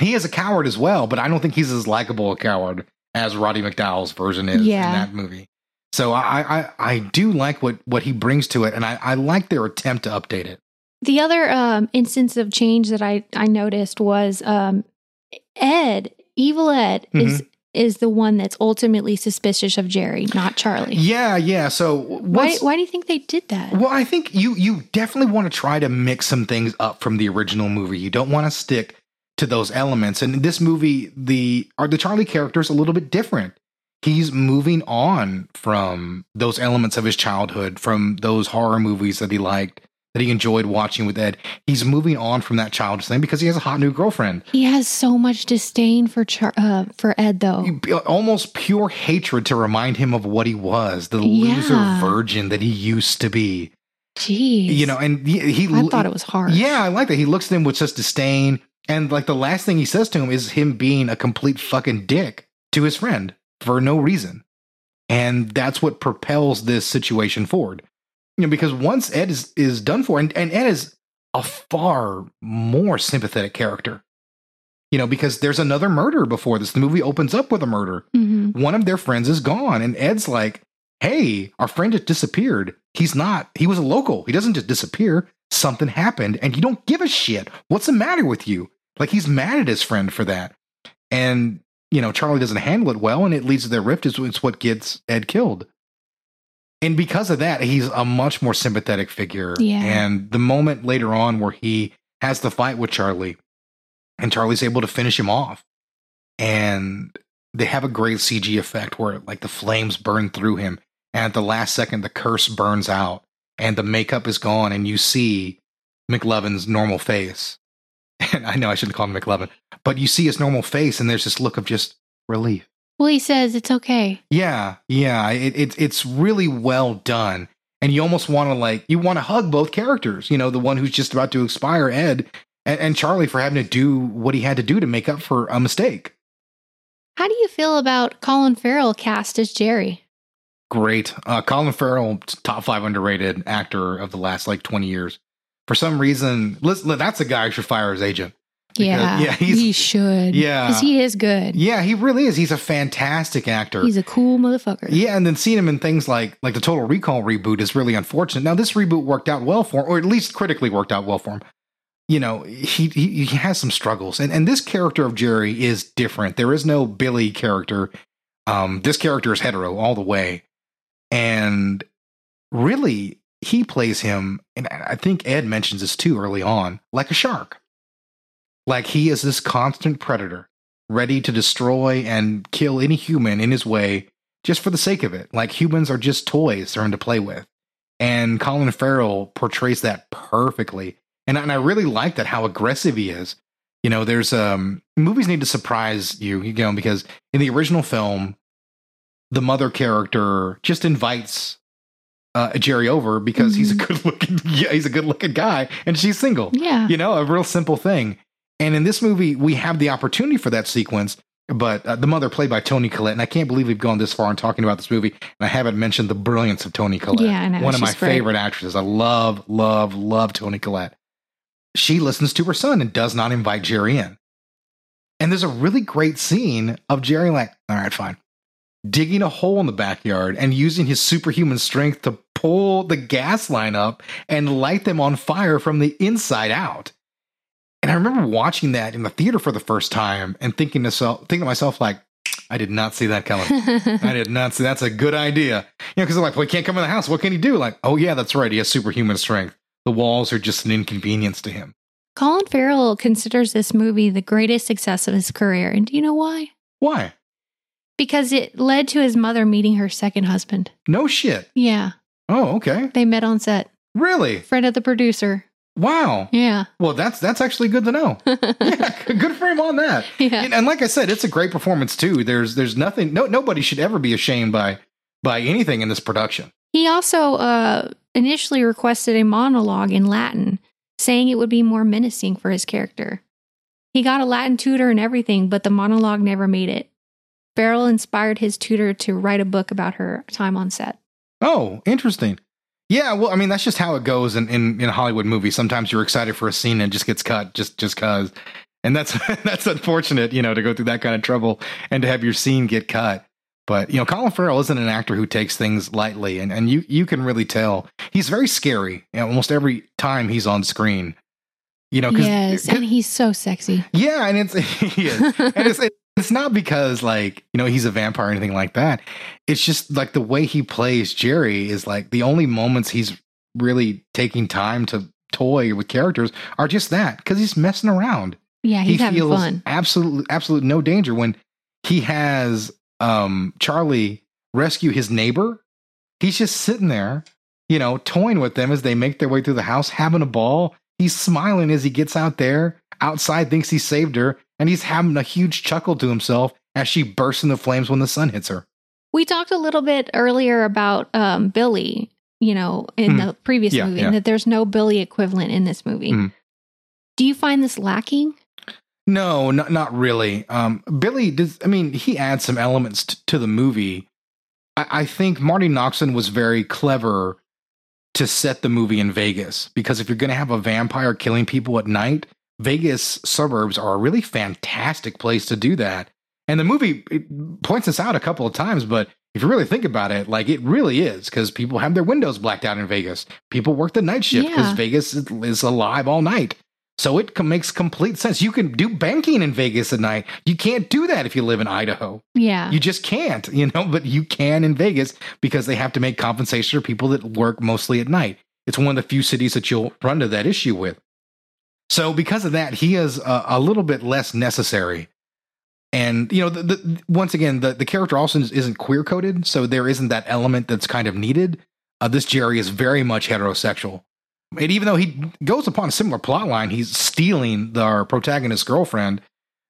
he is a coward as well, but I don't think he's as likable a coward as Roddy McDowell's version is in that movie. So I do like what he brings to it, and I like their attempt to update it. The other instance of change that I noticed was Evil Ed, mm-hmm. is the one that's ultimately suspicious of Jerry, not Charlie. Yeah. So why do you think they did that? Well, I think you definitely want to try to mix some things up from the original movie. You don't want to stick to those elements. And in this movie, the Charlie character is a little bit different. He's moving on from those elements of his childhood, from those horror movies that he liked, that he enjoyed watching with Ed. He's moving on from that childish thing because he has a hot new girlfriend. He has so much disdain for Ed, though. Almost pure hatred to remind him of what he was, the loser virgin that he used to be. Jeez. You know, and I thought it was harsh. Yeah, I like that. He looks at him with such disdain. And like the last thing he says to him is him being a complete fucking dick to his friend for no reason. And that's what propels this situation forward. You know, because once Ed is done for, and Ed is a far more sympathetic character, you know, because there's another murder before this. The movie opens up with a murder. Mm-hmm. One of their friends is gone. And Ed's like, hey, our friend just disappeared. He was a local. He doesn't just disappear. Something happened and you don't give a shit. What's the matter with you? Like, he's mad at his friend for that. And, you know, Charlie doesn't handle it well, and it leads to their rift. It's what gets Ed killed. And because of that, he's a much more sympathetic figure. Yeah. And the moment later on where he has the fight with Charlie, and Charlie's able to finish him off, and they have a great CG effect where, like, the flames burn through him, and at the last second, the curse burns out, and the makeup is gone, and you see McLovin's normal face. And I know I shouldn't call him McLovin, but you see his normal face, and there's this look of just relief. Well, he says it's okay. Yeah. It's really well done. And you almost want to, like, you want to hug both characters. You know, the one who's just about to expire, Ed, and Charlie, for having to do what he had to do to make up for a mistake. How do you feel about Colin Farrell cast as Jerry? Great. Colin Farrell, top 5 underrated actor of the last, like, 20 years. For some reason, that's a guy who should fire his agent. Because, yeah, he should. Yeah. Because he is good. Yeah, he really is. He's a fantastic actor. He's a cool motherfucker. Yeah, and then seeing him in things like the Total Recall reboot is really unfortunate. Now, this reboot worked out well for him, or at least critically worked out well for him. You know, he has some struggles. And this character of Jerry is different. There is no Billy character. This character is hetero all the way. And really, he plays him, and I think Ed mentions this too early on, like a shark. Like, he is this constant predator, ready to destroy and kill any human in his way just for the sake of it. Like, humans are just toys for him to play with. And Colin Farrell portrays that perfectly. And I really like that, how aggressive he is. You know, there's movies need to surprise you, you know, because in the original film, the mother character just invites Jerry over because he's a good looking guy and she's single. Yeah, you know, a real simple thing. And in this movie, we have the opportunity for that sequence. But the mother, played by Toni Collette, and I can't believe we've gone this far in talking about this movie, and I haven't mentioned the brilliance of Toni Collette. Yeah, I know. One of my favorite actresses. I love Toni Collette. She listens to her son and does not invite Jerry in. And there's a really great scene of Jerry like, all right, fine, digging a hole in the backyard and using his superhuman strength to pull the gas line up and light them on fire from the inside out. And I remember watching that in the theater for the first time and thinking to myself, like, I did not see that coming. I did not see that's a good idea. You know, because they're like, well, he can't come in the house. What can he do? Like, oh, yeah, that's right. He has superhuman strength. The walls are just an inconvenience to him. Colin Farrell considers this movie the greatest success of his career. And do you know why? Why? Because it led to his mother meeting her second husband. No shit. Yeah. Oh, okay. They met on set. Really? Friend of the producer. Wow. Yeah. Well, that's actually good to know. Yeah, good for him on that. Yeah. And like I said, it's a great performance too. There's nothing. Nobody should ever be ashamed by anything in this production. He also initially requested a monologue in Latin, saying it would be more menacing for his character. He got a Latin tutor and everything, but the monologue never made it. Farrell inspired his tutor to write a book about her time on set. Oh, interesting. Yeah, well, I mean, that's just how it goes in a Hollywood movie. Sometimes you're excited for a scene and it just gets cut just because. And that's unfortunate, you know, to go through that kind of trouble and to have your scene get cut. But, you know, Colin Farrell isn't an actor who takes things lightly. And you can really tell. He's very scary, you know, almost every time he's on screen. You know, yes, and he's so sexy. Yeah, and it's not because, like, you know, he's a vampire or anything like that. It's just like the way he plays Jerry is like the only moments he's really taking time to toy with characters are just that, because he's messing around. Yeah, he's having fun. Absolutely no danger when he has Charlie rescue his neighbor. He's just sitting there, you know, toying with them as they make their way through the house, having a ball. He's smiling as he gets out there. Outside thinks he saved her. And he's having a huge chuckle to himself as she bursts into flames when the sun hits her. We talked a little bit earlier about Billy, you know, in the previous movie, and that there's no Billy equivalent in this movie. Mm. Do you find this lacking? No, not really. Billy does. I mean, he adds some elements to the movie. I think Marty Noxon was very clever to set the movie in Vegas, because if you're going to have a vampire killing people at night, Vegas suburbs are a really fantastic place to do that. And the movie points this out a couple of times, but if you really think about it, like, it really is, because people have their windows blacked out in Vegas. People work the night shift because Vegas is alive all night. So it makes complete sense. You can do banking in Vegas at night. You can't do that if you live in Idaho. Yeah. You just can't, you know, but you can in Vegas because they have to make compensation for people that work mostly at night. It's one of the few cities that you'll run to that issue with. So because of that, he is a little bit less necessary. And, you know, once again, the character also isn't queer coded. So there isn't that element that's kind of needed. This Jerry is very much heterosexual. And even though he goes upon a similar plot line, he's stealing our protagonist's girlfriend.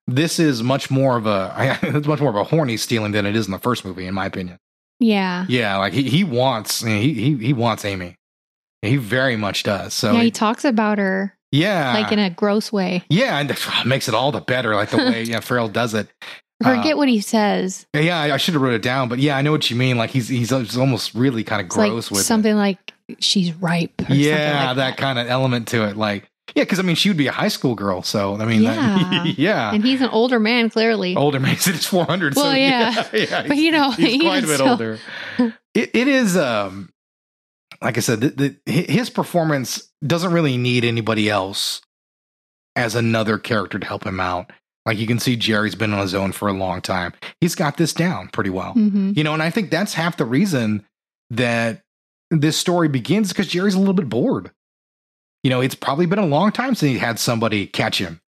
This is much more of a horny stealing than it is in the first movie, in my opinion. Yeah. Yeah. Like he wants Amy. He very much does. So yeah, he talks about her. Yeah. Like in a gross way. Yeah. And it makes it all the better. Like the way Farrell does it. Forget what he says. Yeah. I should have wrote it down, but yeah, I know what you mean. Like he's almost really kind of gross like with something it. Like she's ripe. Or yeah. Like that kind of element to it. Like, yeah. Cause I mean, she would be a high school girl. So I mean, yeah. And he's an older man, clearly. Older man. He's 400. Well, so yeah. But you know, he's quite a bit older. It is, like I said, his performance doesn't really need anybody else as another character to help him out. Like, you can see Jerry's been on his own for a long time. He's got this down pretty well. Mm-hmm. You know, and I think that's half the reason that this story begins, because Jerry's a little bit bored. You know, it's probably been a long time since he had somebody catch him.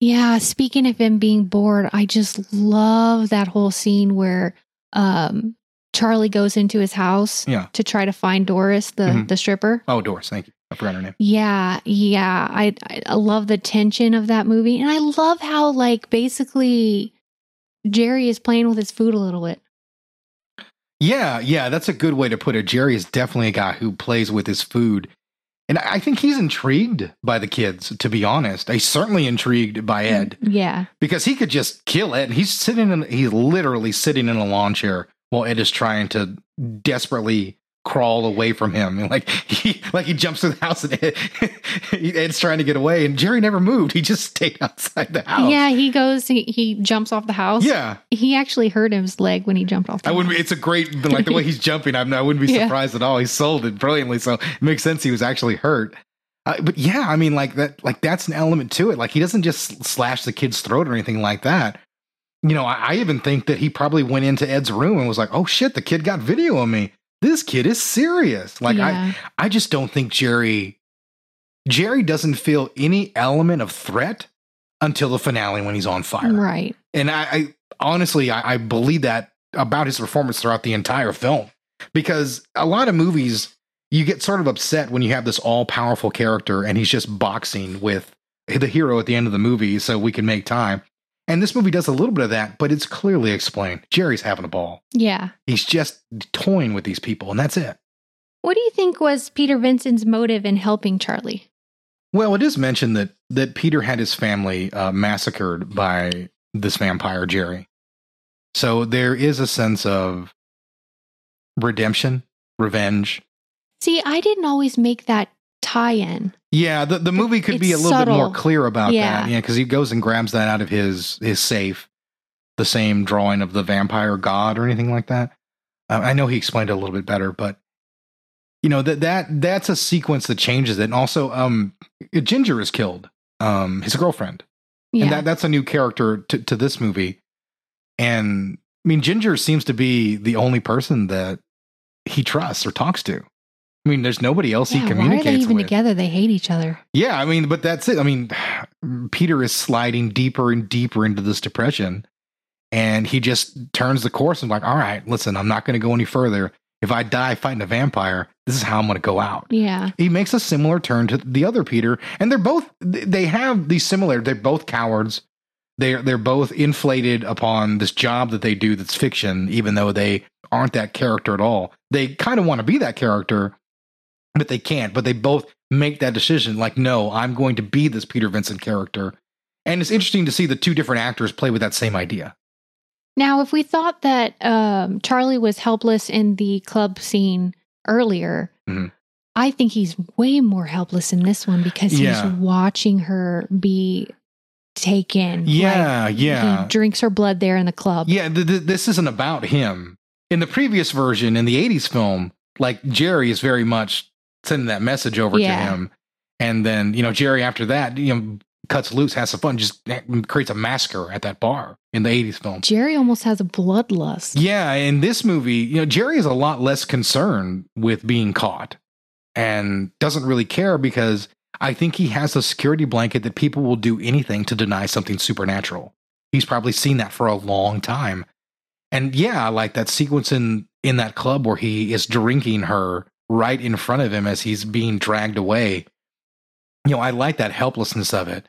Yeah, speaking of him being bored, I just love that whole scene where Charlie goes into his house to try to find Doris, the stripper. Oh, Doris, thank you. I forgot her name. Yeah. I love the tension of that movie. And I love how, like, basically Jerry is playing with his food a little bit. Yeah. That's a good way to put it. Jerry is definitely a guy who plays with his food. And I think he's intrigued by the kids, to be honest. He's certainly intrigued by Ed. Yeah. Because he could just kill Ed. He's literally sitting in a lawn chair while Ed is trying to desperately crawl away from him. And he jumps to the house and Ed's trying to get away. And Jerry never moved. He just stayed outside the house. Yeah, he jumps off the house. Yeah. He actually hurt his leg when he jumped off the house. It's a great, like, the way he's jumping, I wouldn't be surprised at all. He sold it brilliantly. So it makes sense he was actually hurt. But yeah, I mean, like, that, like, that's an element to it. Like, he doesn't just slash the kid's throat or anything like that. You know, I even think that he probably went into Ed's room and was like, oh shit, the kid got video of me. This kid is serious. Like, yeah. I just don't think Jerry doesn't feel any element of threat until the finale when he's on fire. Right. And I honestly, I believe that about his performance throughout the entire film, because a lot of movies, you get sort of upset when you have this all powerful character and he's just boxing with the hero at the end of the movie so we can make time. And this movie does a little bit of that, but it's clearly explained. Jerry's having a ball. Yeah. He's just toying with these people, and that's it. What do you think was Peter Vincent's motive in helping Charlie? Well, it is mentioned that Peter had his family massacred by this vampire Jerry. So there is a sense of redemption, revenge. See, I didn't always make that tie-in. Yeah, the movie could be a little subtle. Bit more clear about that. Yeah, because he goes and grabs that out of his safe, the same drawing of the vampire god or anything like that. I know he explained it a little bit better, but you know that's a sequence that changes it. And also, Ginger is killed, his girlfriend, and that's a new character to this movie. And I mean, Ginger seems to be the only person that he trusts or talks to. I mean, there's nobody else he communicates with. Why are they even together? They hate each other. Yeah, I mean, but that's it. I mean, Peter is sliding deeper and deeper into this depression, and he just turns the course and like, all right, listen, I'm not going to go any further. If I die fighting a vampire, this is how I'm going to go out. Yeah. He makes a similar turn to the other Peter, and they're both cowards. They're both inflated upon this job that they do that's fiction, even though they aren't that character at all. They kind of want to be that character, but they can't. But they both make that decision like, no, I'm going to be this Peter Vincent character. And it's interesting to see the two different actors play with that same idea. Now, if we thought that Charlie was helpless in the club scene earlier, mm-hmm. I think he's way more helpless in this one because he's watching her be taken. Yeah, like, yeah. He drinks her blood there in the club. Yeah, this isn't about him. In the previous version, in the 80s film, like, Jerry is very much sending that message over to him. And then, you know, Jerry, after that, you know, cuts loose, has some fun, just creates a massacre at that bar in the 80s film. Jerry almost has a bloodlust. Yeah. In this movie, you know, Jerry is a lot less concerned with being caught and doesn't really care because I think he has a security blanket that people will do anything to deny something supernatural. He's probably seen that for a long time. And yeah, like that sequence in that club where he is drinking her right in front of him as he's being dragged away. You know, I like that helplessness of it.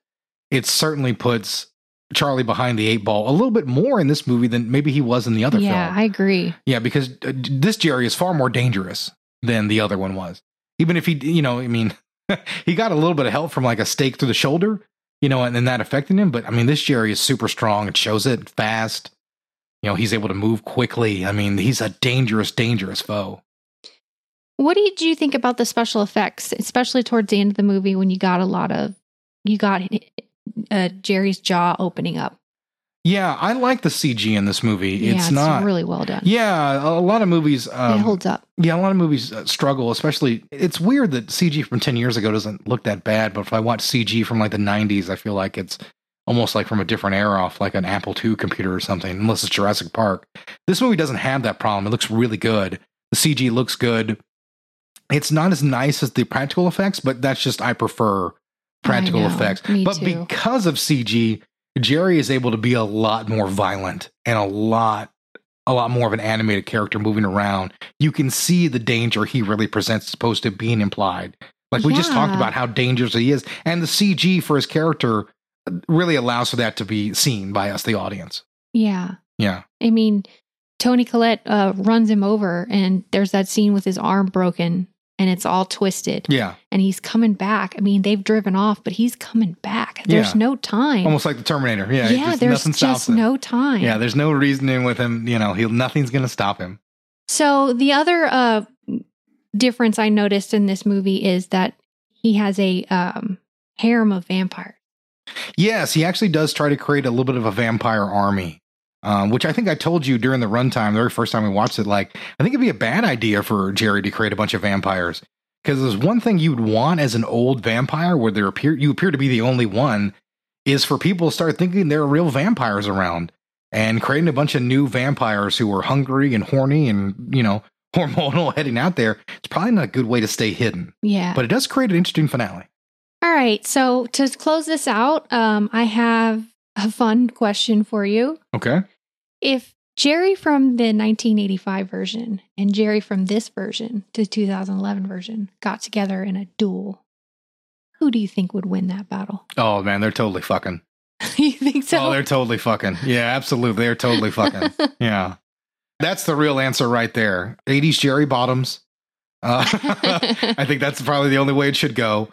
It certainly puts Charlie behind the eight ball a little bit more in this movie than maybe he was in the other film. Yeah, I agree. Yeah, because this Jerry is far more dangerous than the other one was. Even if he, you know, I mean, he got a little bit of help from like a stake through the shoulder, you know, and that affected him. But I mean, this Jerry is super strong. It shows it fast. You know, he's able to move quickly. I mean, he's a dangerous, dangerous foe. What did you think about the special effects, especially towards the end of the movie when you got Jerry's jaw opening up? Yeah, I like the CG in this movie. Yeah, it's really well done. Yeah, a lot of movies... it holds up. Yeah, a lot of movies struggle, especially... It's weird that CG from 10 years ago doesn't look that bad, but if I watch CG from like the 90s, I feel like it's... almost like from a different era off, like an Apple II computer or something, unless it's Jurassic Park. This movie doesn't have that problem. It looks really good. The CG looks good. It's not as nice as the practical effects, but that's just, I prefer practical effects. But too. Because of CG, Jerry is able to be a lot more violent and a lot more of an animated character moving around. You can see the danger he really presents as opposed to being implied. Like we just talked about how dangerous he is, and the CG for his character really allows for that to be seen by us, the audience. Yeah. Yeah. I mean, Toni Collette runs him over, and there's that scene with his arm broken and it's all twisted. Yeah. And he's coming back. I mean, they've driven off, but he's coming back. There's no time. Almost like the Terminator. Yeah. Yeah. There's just no time. Yeah. There's no reasoning with him. You know, nothing's going to stop him. So the other difference I noticed in this movie is that he has a harem of vampires. Yes, he actually does try to create a little bit of a vampire army, which I think I told you during the runtime, the very first time we watched it, like, I think it'd be a bad idea for Jerry to create a bunch of vampires, because there's one thing you'd want as an old vampire where you appear to be the only one is for people to start thinking there are real vampires around and creating a bunch of new vampires who are hungry and horny and, you know, hormonal heading out there. It's probably not a good way to stay hidden. Yeah. But it does create an interesting finale. All right, so to close this out, I have a fun question for you. Okay. If Jerry from the 1985 version and Jerry from this version, the 2011 version, got together in a duel, who do you think would win that battle? Oh, man, they're totally fucking. You think so? Oh, they're totally fucking. Yeah, absolutely. They're totally fucking. Yeah. That's the real answer right there. 80s Jerry bottoms. I think that's probably the only way it should go.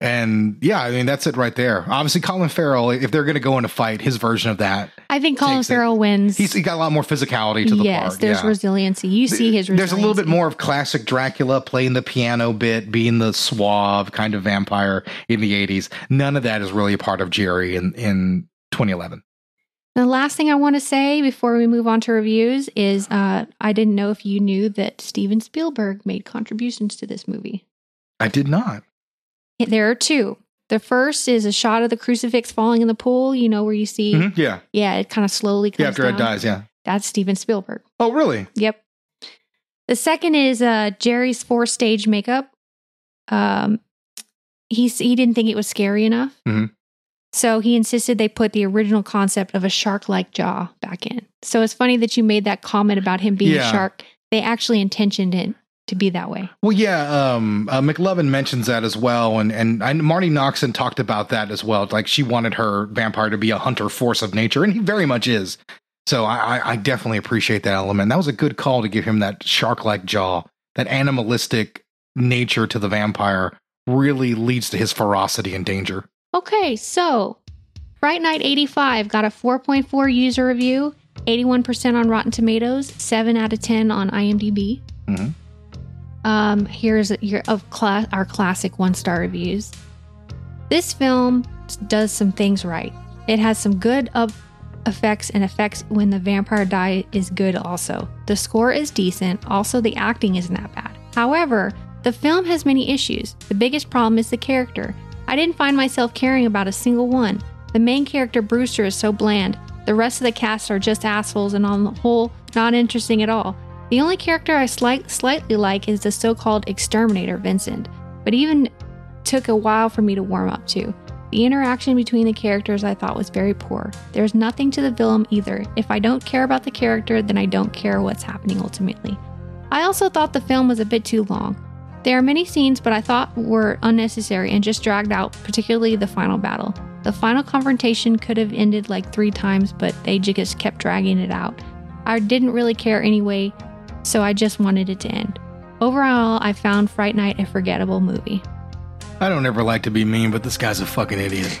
And yeah, I mean, that's it right there. Obviously, Colin Farrell, if they're going to go in a fight, his version of that. I think Colin Farrell wins. He's got a lot more physicality to the part. Yes, there's resiliency. You see his resiliency. There's a little bit more of classic Dracula playing the piano bit, being the suave kind of vampire in the 80s. None of that is really a part of Jerry in 2011. The last thing I want to say before we move on to reviews is I didn't know if you knew that Steven Spielberg made contributions to this movie. I did not. There are two. The first is a shot of the crucifix falling in the pool, you know, where you see. Mm-hmm, yeah. Yeah, it kind of slowly comes after down. It dies, yeah. That's Steven Spielberg. Oh, really? Yep. The second is Jerry's 4-stage makeup. He didn't think it was scary enough. Mm-hmm. So he insisted they put the original concept of a shark-like jaw back in. So it's funny that you made that comment about him being a shark. They actually intentioned it to be that way. Well, yeah, McLovin mentions that as well, and Marty Noxon talked about that as well. Like, she wanted her vampire to be a hunter force of nature, and he very much is. So I definitely appreciate that element. That was a good call to give him that shark-like jaw. That animalistic nature to the vampire really leads to his ferocity and danger. Okay, so Fright Night 85 got a 4.4 user review, 81% on Rotten Tomatoes, 7 out of 10 on IMDb. Mm-hmm. Here's our classic 1-star reviews. This film does some things right. It has some good up effects, and effects when the vampire die is good also. The score is decent. Also, the acting isn't that bad. However, the film has many issues. The biggest problem is the character. I didn't find myself caring about a single one. The main character, Brewster, is so bland. The rest of the cast are just assholes and on the whole, not interesting at all. The only character I slightly like is the so-called exterminator, Vincent, but even took a while for me to warm up to. The interaction between the characters I thought was very poor. There's nothing to the film either. If I don't care about the character, then I don't care what's happening ultimately. I also thought the film was a bit too long. There are many scenes, but I thought were unnecessary and just dragged out, particularly the final battle. The final confrontation could have ended like 3 times, but they just kept dragging it out. I didn't really care anyway, so I just wanted it to end. Overall, I found Fright Night a forgettable movie. I don't ever like to be mean, but this guy's a fucking idiot.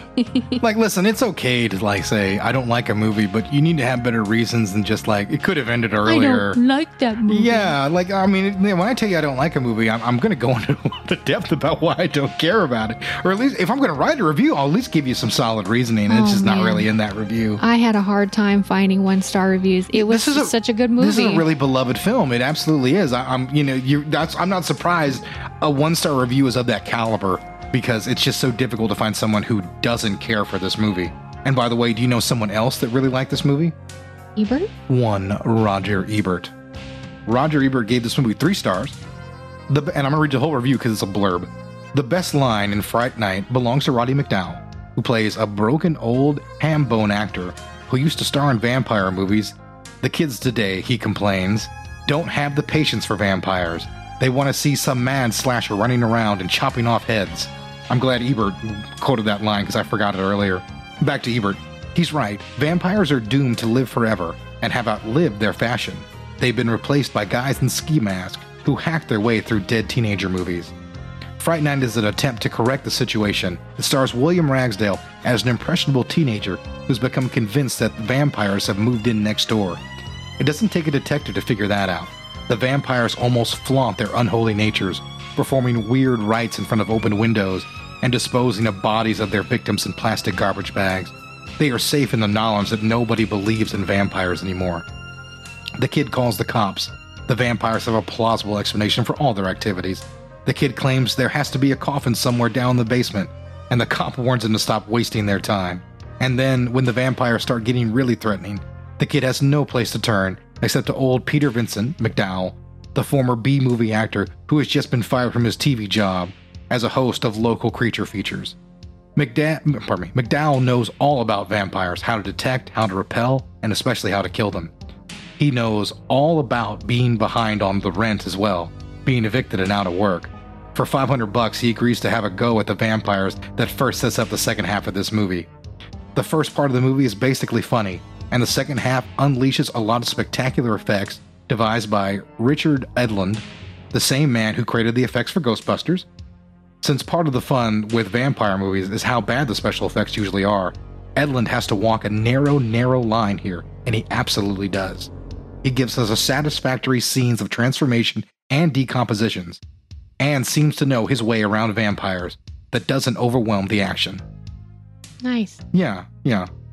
Like, listen, it's okay to, like, say, I don't like a movie, but you need to have better reasons than just, like, it could have ended earlier. I don't like that movie. Yeah, like, I mean, when I tell you I don't like a movie, I'm going to go into the depth about why I don't care about it. Or at least, if I'm going to write a review, I'll at least give you some solid reasoning. It's just not really in that review. I had a hard time finding 1-star reviews. It was such a good movie. This is a really beloved film. It absolutely is. I'm not surprised a 1-star review is of that caliber, because it's just so difficult to find someone who doesn't care for this movie. And by the way, do you know someone else that really liked this movie? Ebert? Roger Ebert. Roger Ebert gave this movie 3 stars. And I'm going to read the whole review because it's a blurb. The best line in Fright Night belongs to Roddy McDowell, who plays a broken old ham-bone actor who used to star in vampire movies. The kids today, he complains, don't have the patience for vampires. They want to see some mad slasher running around and chopping off heads. I'm glad Ebert quoted that line because I forgot it earlier. Back to Ebert. He's right. Vampires are doomed to live forever and have outlived their fashion. They've been replaced by guys in ski masks who hack their way through dead teenager movies. Fright Night is an attempt to correct the situation. It stars William Ragsdale as an impressionable teenager who's become convinced that the vampires have moved in next door. It doesn't take a detective to figure that out. The vampires almost flaunt their unholy natures, performing weird rites in front of open windows and disposing of bodies of their victims in plastic garbage bags. They are safe in the knowledge that nobody believes in vampires anymore. The kid calls the cops. The vampires have a plausible explanation for all their activities. The kid claims there has to be a coffin somewhere down in the basement, and the cop warns him to stop wasting their time. And then, when the vampires start getting really threatening, the kid has no place to turn except to old Peter Vincent McDowell, the former B-movie actor who has just been fired from his TV job as a host of local creature features. McDowell knows all about vampires, how to detect, how to repel, and especially how to kill them. He knows all about being behind on the rent as well, being evicted and out of work. For $500, he agrees to have a go at the vampires that first sets up the second half of this movie. The first part of the movie is basically funny, and the second half unleashes a lot of spectacular effects devised by Richard Edlund, the same man who created the effects for Ghostbusters. Since part of the fun with vampire movies is how bad the special effects usually are, Edlund has to walk a narrow line here, and he absolutely does. He gives us a satisfactory scenes of transformation and decompositions, and seems to know his way around vampires that doesn't overwhelm the action. Nice. Yeah.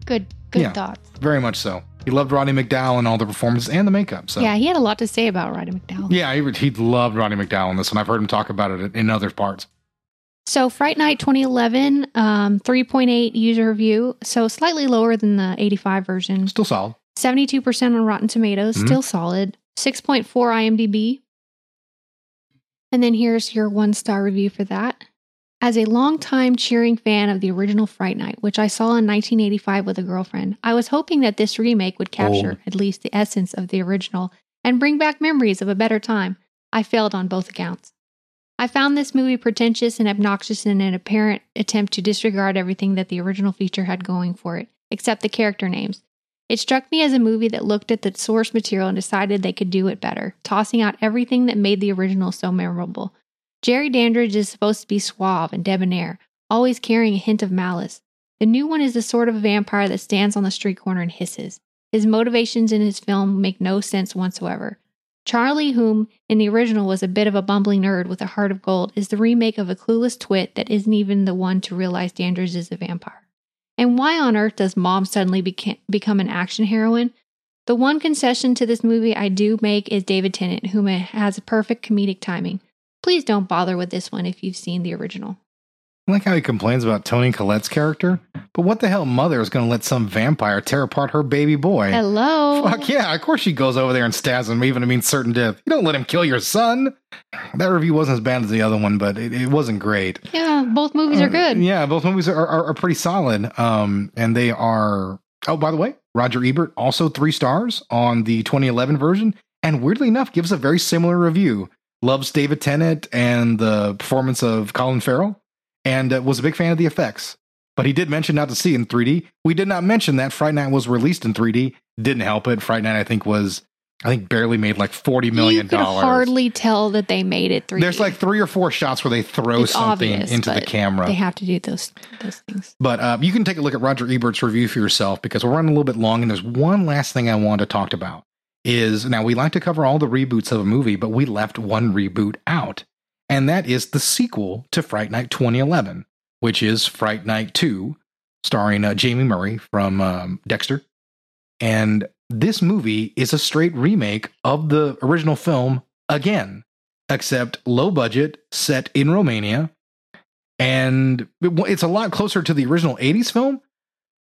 Good thoughts. Very much so. He loved Roddy McDowell and all the performances and the makeup. So. Yeah, he had a lot to say about Roddy McDowell. Yeah, he loved Roddy McDowell in this, and I've heard him talk about it in other parts. So Fright Night 2011, 3.8 user review, so slightly lower than the 85 version. Still solid. 72% on Rotten Tomatoes, still solid. 6.4 IMDb. And then here's your one-star review for that. As a longtime cheering fan of the original Fright Night, which I saw in 1985 with a girlfriend, I was hoping that this remake would capture at least the essence of the original and bring back memories of a better time. I failed on both accounts. I found this movie pretentious and obnoxious in an apparent attempt to disregard everything that the original feature had going for it, except the character names. It struck me as a movie that looked at the source material and decided they could do it better, tossing out everything that made the original so memorable. Jerry Dandridge is supposed to be suave and debonair, always carrying a hint of malice. The new one is the sort of vampire that stands on the street corner and hisses. His motivations in his film make no sense whatsoever. Charlie, whom in the original was a bit of a bumbling nerd with a heart of gold, is the remake of a clueless twit that isn't even the one to realize Dandridge is a vampire. And why on earth does Mom suddenly become an action heroine? The one concession to this movie I do make is David Tennant, whom has perfect comedic timing. Please don't bother with this one if you've seen the original. I like how he complains about Toni Collette's character, but what the hell mother is going to let some vampire tear apart her baby boy? Hello? Fuck yeah, of course she goes over there and stabs him, even if it means certain death. You don't let him kill your son. That review wasn't as bad as the other one, but it wasn't great. Yeah, both movies are good. Yeah, both movies are pretty solid, and they are... Oh, by the way, Roger Ebert, also 3 stars on the 2011 version, and weirdly enough, gives a very similar review. Loves David Tennant and the performance of Colin Farrell. And was a big fan of the effects. But he did mention not to see in 3D. We did not mention that Fright Night was released in 3D. Didn't help it. Fright Night, I think barely made like $40 million. You could hardly tell that they made it 3D. There's like 3 or 4 shots where they throw something into the camera. They have to do those things. But you can take a look at Roger Ebert's review for yourself because we're running a little bit long. And there's one last thing I wanted to talk about is, now we like to cover all the reboots of a movie, but we left one reboot out. And that is the sequel to Fright Night 2011, which is Fright Night 2, starring Jamie Murray from Dexter. And this movie is a straight remake of the original film again, except low budget, set in Romania. And it's a lot closer to the original 80s film,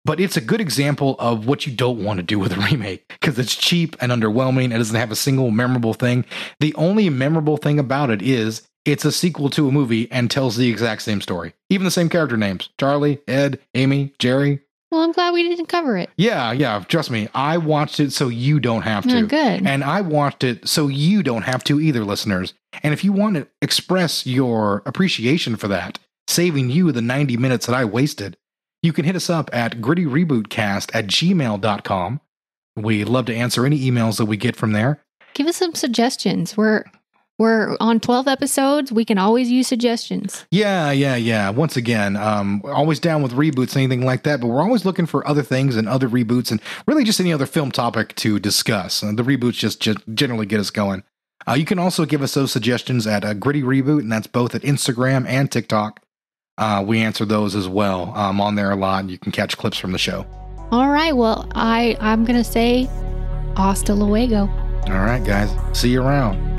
but it's a good example of what you don't want to do with a remake because it's cheap and underwhelming. It doesn't have a single memorable thing. The only memorable thing about it is it's a sequel to a movie and tells the exact same story. Even the same character names. Charlie, Ed, Amy, Jerry, Well, I'm glad we didn't cover it. Yeah. Trust me. I watched it so you don't have to. Oh, good. And I watched it so you don't have to either, listeners. And if you want to express your appreciation for that, saving you the 90 minutes that I wasted, you can hit us up at grittyrebootcast@gmail.com. We love to answer any emails that we get from there. Give us some suggestions. We're on 12 episodes. We can always use suggestions. Yeah. Once again, we're always down with reboots and anything like that, but we're always looking for other things and other reboots and really just any other film topic to discuss. The reboots just generally get us going. You can also give us those suggestions at Gritty Reboot, and that's both at Instagram and TikTok. We answer those as well on there a lot, and you can catch clips from the show. All right. Well, I'm going to say hasta luego. All right, guys. See you around.